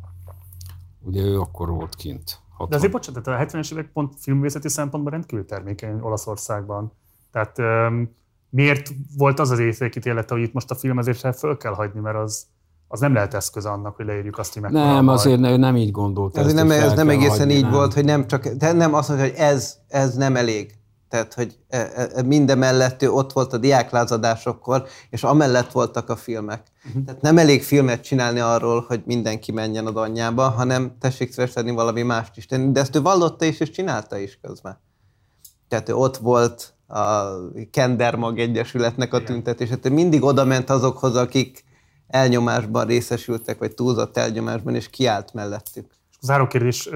Ugye ő akkor volt kint. hatvan. De azért bocsánat, a hetvenes évek pont filmvészeti szempontból rendkívül termékeny Olaszországban. Tehát um, miért volt az az évfélkítélete, hogy itt most a filmezésre föl kell hagyni, mert az... az nem lehet eszköze annak, hogy leírjuk azt, hogy megtalálva. Nem, azért nem, nem így gondolt. Ez nem, ez nem egészen hagyni, így nem. Volt, hogy nem csak, de nem azt mondja, hogy ez, ez nem elég. Tehát, hogy mindemellett ő ott volt a diáklázadásokkor, és amellett voltak a filmek. Uh-huh. Tehát nem elég filmet csinálni arról, hogy mindenki menjen ad anyjába, hanem tessék szívesen valami mást is tenni. De ezt ő vallotta is, és csinálta is közben. Tehát ő ott volt a Kendermag Egyesületnek a tüntetése. Tehát mindig odament azokhoz, akik elnyomásban részesültek, vagy túlzott elnyomásban, és kiállt mellettük. Záró kérdés,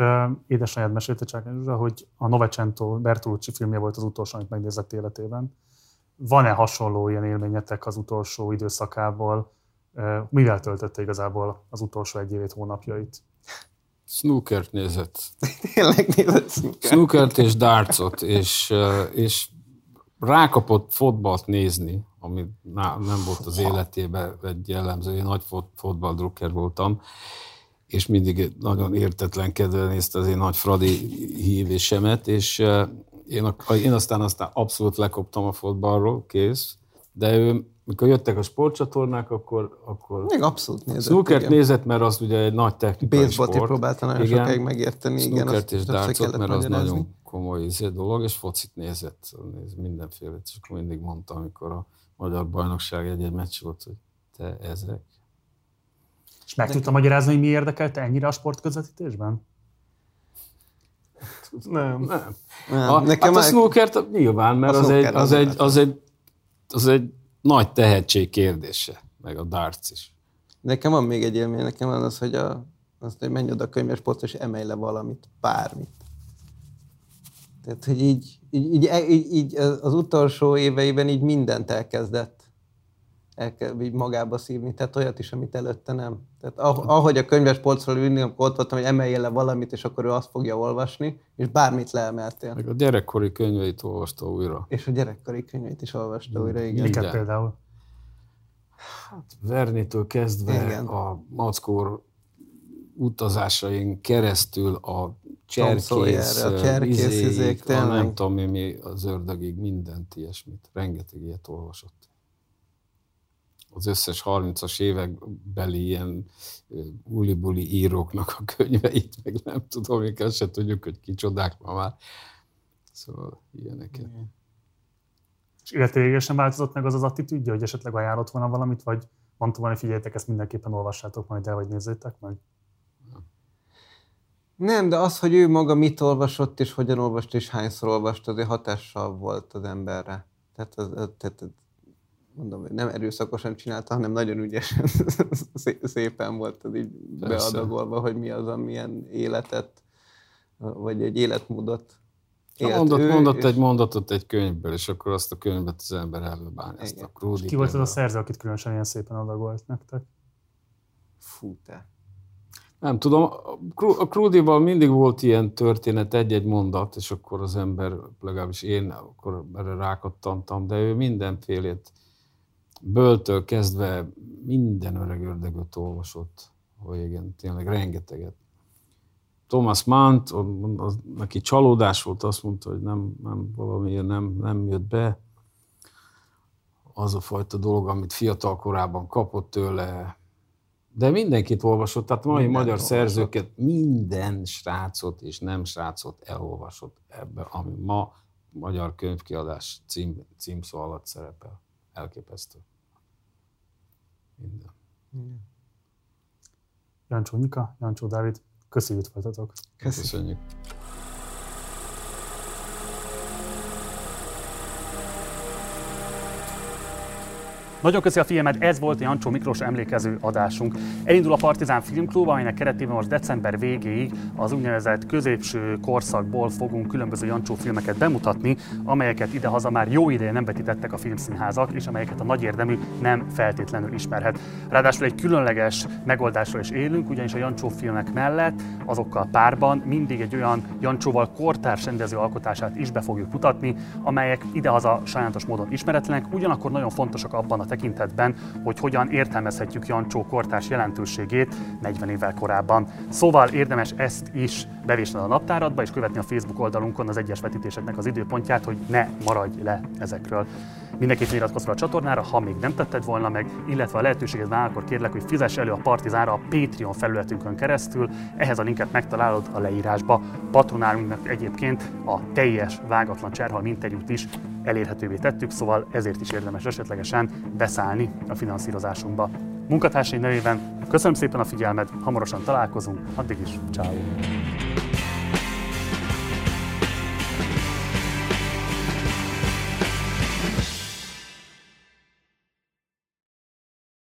édesanyád mesélte Csákány Zsuzsa, hogy a Novecento Bertolucci filmje volt az utolsó, amit megnézett életében. Van-e hasonló ilyen élményetek az utolsó időszakából? Mivel töltötte igazából az utolsó egy évét, hónapjait? Snookert nézett. Tényleg nézett snookert. Snookert és dartsot, és, és rákapott fotballt nézni, ami nem volt az életében egy jellemző, én nagy fotballdrukker voltam, és mindig nagyon értetlenkedve nézte az én nagy fradi hívésemet, és én, én aztán, aztán abszolút lekoptam a fotballról, kész, de ő, mikor jöttek a sportcsatornák, akkor... akkor még abszolút nézett. Snookert nézett, mert az ugye egy nagy technikai Baseball-t sport. Baseballt próbálta nagyon igen. Sokáig megérteni. Snookert és dartsot, mert az nagyon komoly dolog, és focit nézett. Néz mindenféle, és akkor mindig mondta, amikor a Magyar Bajnokság egy-egy meccs volt, hogy te ezek. És meg tudtam magyarázni, hogy mi érdekelte ennyire a sportközvetítésben? Nem. Nem. Nem. A, hát a snookert nyilván, mert az egy, az, egy, az, egy, az egy nagy tehetség kérdése, meg a darts is. Nekem van még egy élmény, nekem van az, hogy, a, az, hogy menj oda a könyvesportra, és emelj le valamit, bármit. Tehát, hogy így, így, így, így, így az utolsó éveiben így mindent elkezdett elkezd, így magába szívni, tehát olyat is, amit előtte nem. Tehát ahogy a könyvespolcról ülni, amikor ott voltam, hogy emeljél le valamit, és akkor ő azt fogja olvasni, és bármit leemeltél. Meg a gyerekkori könyveit olvasta újra. És a gyerekkori könyveit is olvasta újra, igen. Miket például? Hát Vernétől kezdve igen. A mackor utazásain keresztül a cserkész, a izéig, nem tudom mi, az ördögig, mindent ilyesmit, rengeteg ilyet olvasott. Az összes harmincas évekbeli ilyen uli-buli íróknak a könyveit, meg nem tudom, amiket se tudjuk, hogy kicsodák ma már. Szóval ilyeneket. Igen. És illetőségesen változott meg az az attitűdje, hogy esetleg ajánlott volna valamit, vagy mondta volna, hogy figyeljétek, ezt mindenképpen olvassátok majd el, vagy nézzétek meg? Nem, de az, hogy ő maga mit olvasott, és hogyan olvast, és hányszor olvast, azért hatással volt az emberre. Tehát az... Tehát, mondom, hogy nem erőszakosan csinálta, hanem nagyon ügyesen, szépen volt az így beadagolva, hogy mi az, amilyen életet, vagy egy életmódot élt. Mondott, ő, mondott egy mondatot egy könyvből, és akkor azt a könyvet az ember előbb állni. Ezt a Krúdi. Ki volt az a szerző, akit különösen ilyen szépen adagolt nektek? Fú, te. Nem tudom, a Krúdival mindig volt ilyen történet, egy-egy mondat, és akkor az ember, legalábbis én akkor erre rákattantam, de ő mindenfélét Böltől kezdve minden öreg ördögöt olvasott, hogy igen, tényleg rengeteget. Thomas Mann, neki csalódás volt, azt mondta, hogy nem, nem, valamiért nem, nem jött be. Az a fajta dolog, amit fiatal korában kapott tőle. De mindenkit olvasott, tehát mai minden magyar olvasott. Szerzőket, minden srácot és nem srácot elolvasott ebbe, ami ma magyar könyvkiadás cím, címszó alatt szerepel. Elképesztő. Minden. Igen. Jancsó Nyika, Jancsó Dávid, köszönjük, hogy voltatok. Köszönjük. Nagyon köszi a figyelmet, ez volt a Jancsó Miklós emlékező adásunk. Elindul a Partizán Filmklub, amelynek keretében most december végéig az úgynevezett középső korszakból fogunk különböző Jancsó filmeket bemutatni, amelyeket idehaza már jó ideje nem vetítettek a filmszínházak, és amelyeket a nagy érdemű nem feltétlenül ismerhet. Ráadásul egy különleges megoldásról is élünk, ugyanis a Jancsó filmek mellett azokkal párban mindig egy olyan Jancsóval kortárs rendező alkotását is be fogjuk mutatni, amelyek idehaza sajátos módon ismeretlenek, ugyanakkor nagyon fontosak abban a tekintetben, hogy hogyan értelmezhetjük Jancsó kortárs jelentőségét negyven évvel korábban. Szóval érdemes ezt is bevésned a naptáradba, és követni a Facebook oldalunkon az egyes vetítéseknek az időpontját, hogy ne maradj le ezekről. Mindenképpen iratkozz fel a csatornára, ha még nem tetted volna meg, illetve a lehetőséged van, akkor kérlek, hogy fizess elő a Partizánra a Patreon felületünkön keresztül, ehhez a linket megtalálod a leírásba. Patronálunknak egyébként a teljes vágatlan Cserhalmi interjút is elérhetővé tettük, szóval ezért is érdemes esetlegesen beszállni a finanszírozásunkba. Munkatársai nevében köszönöm szépen a figyelmet, hamarosan találkozunk, addig is, ciao.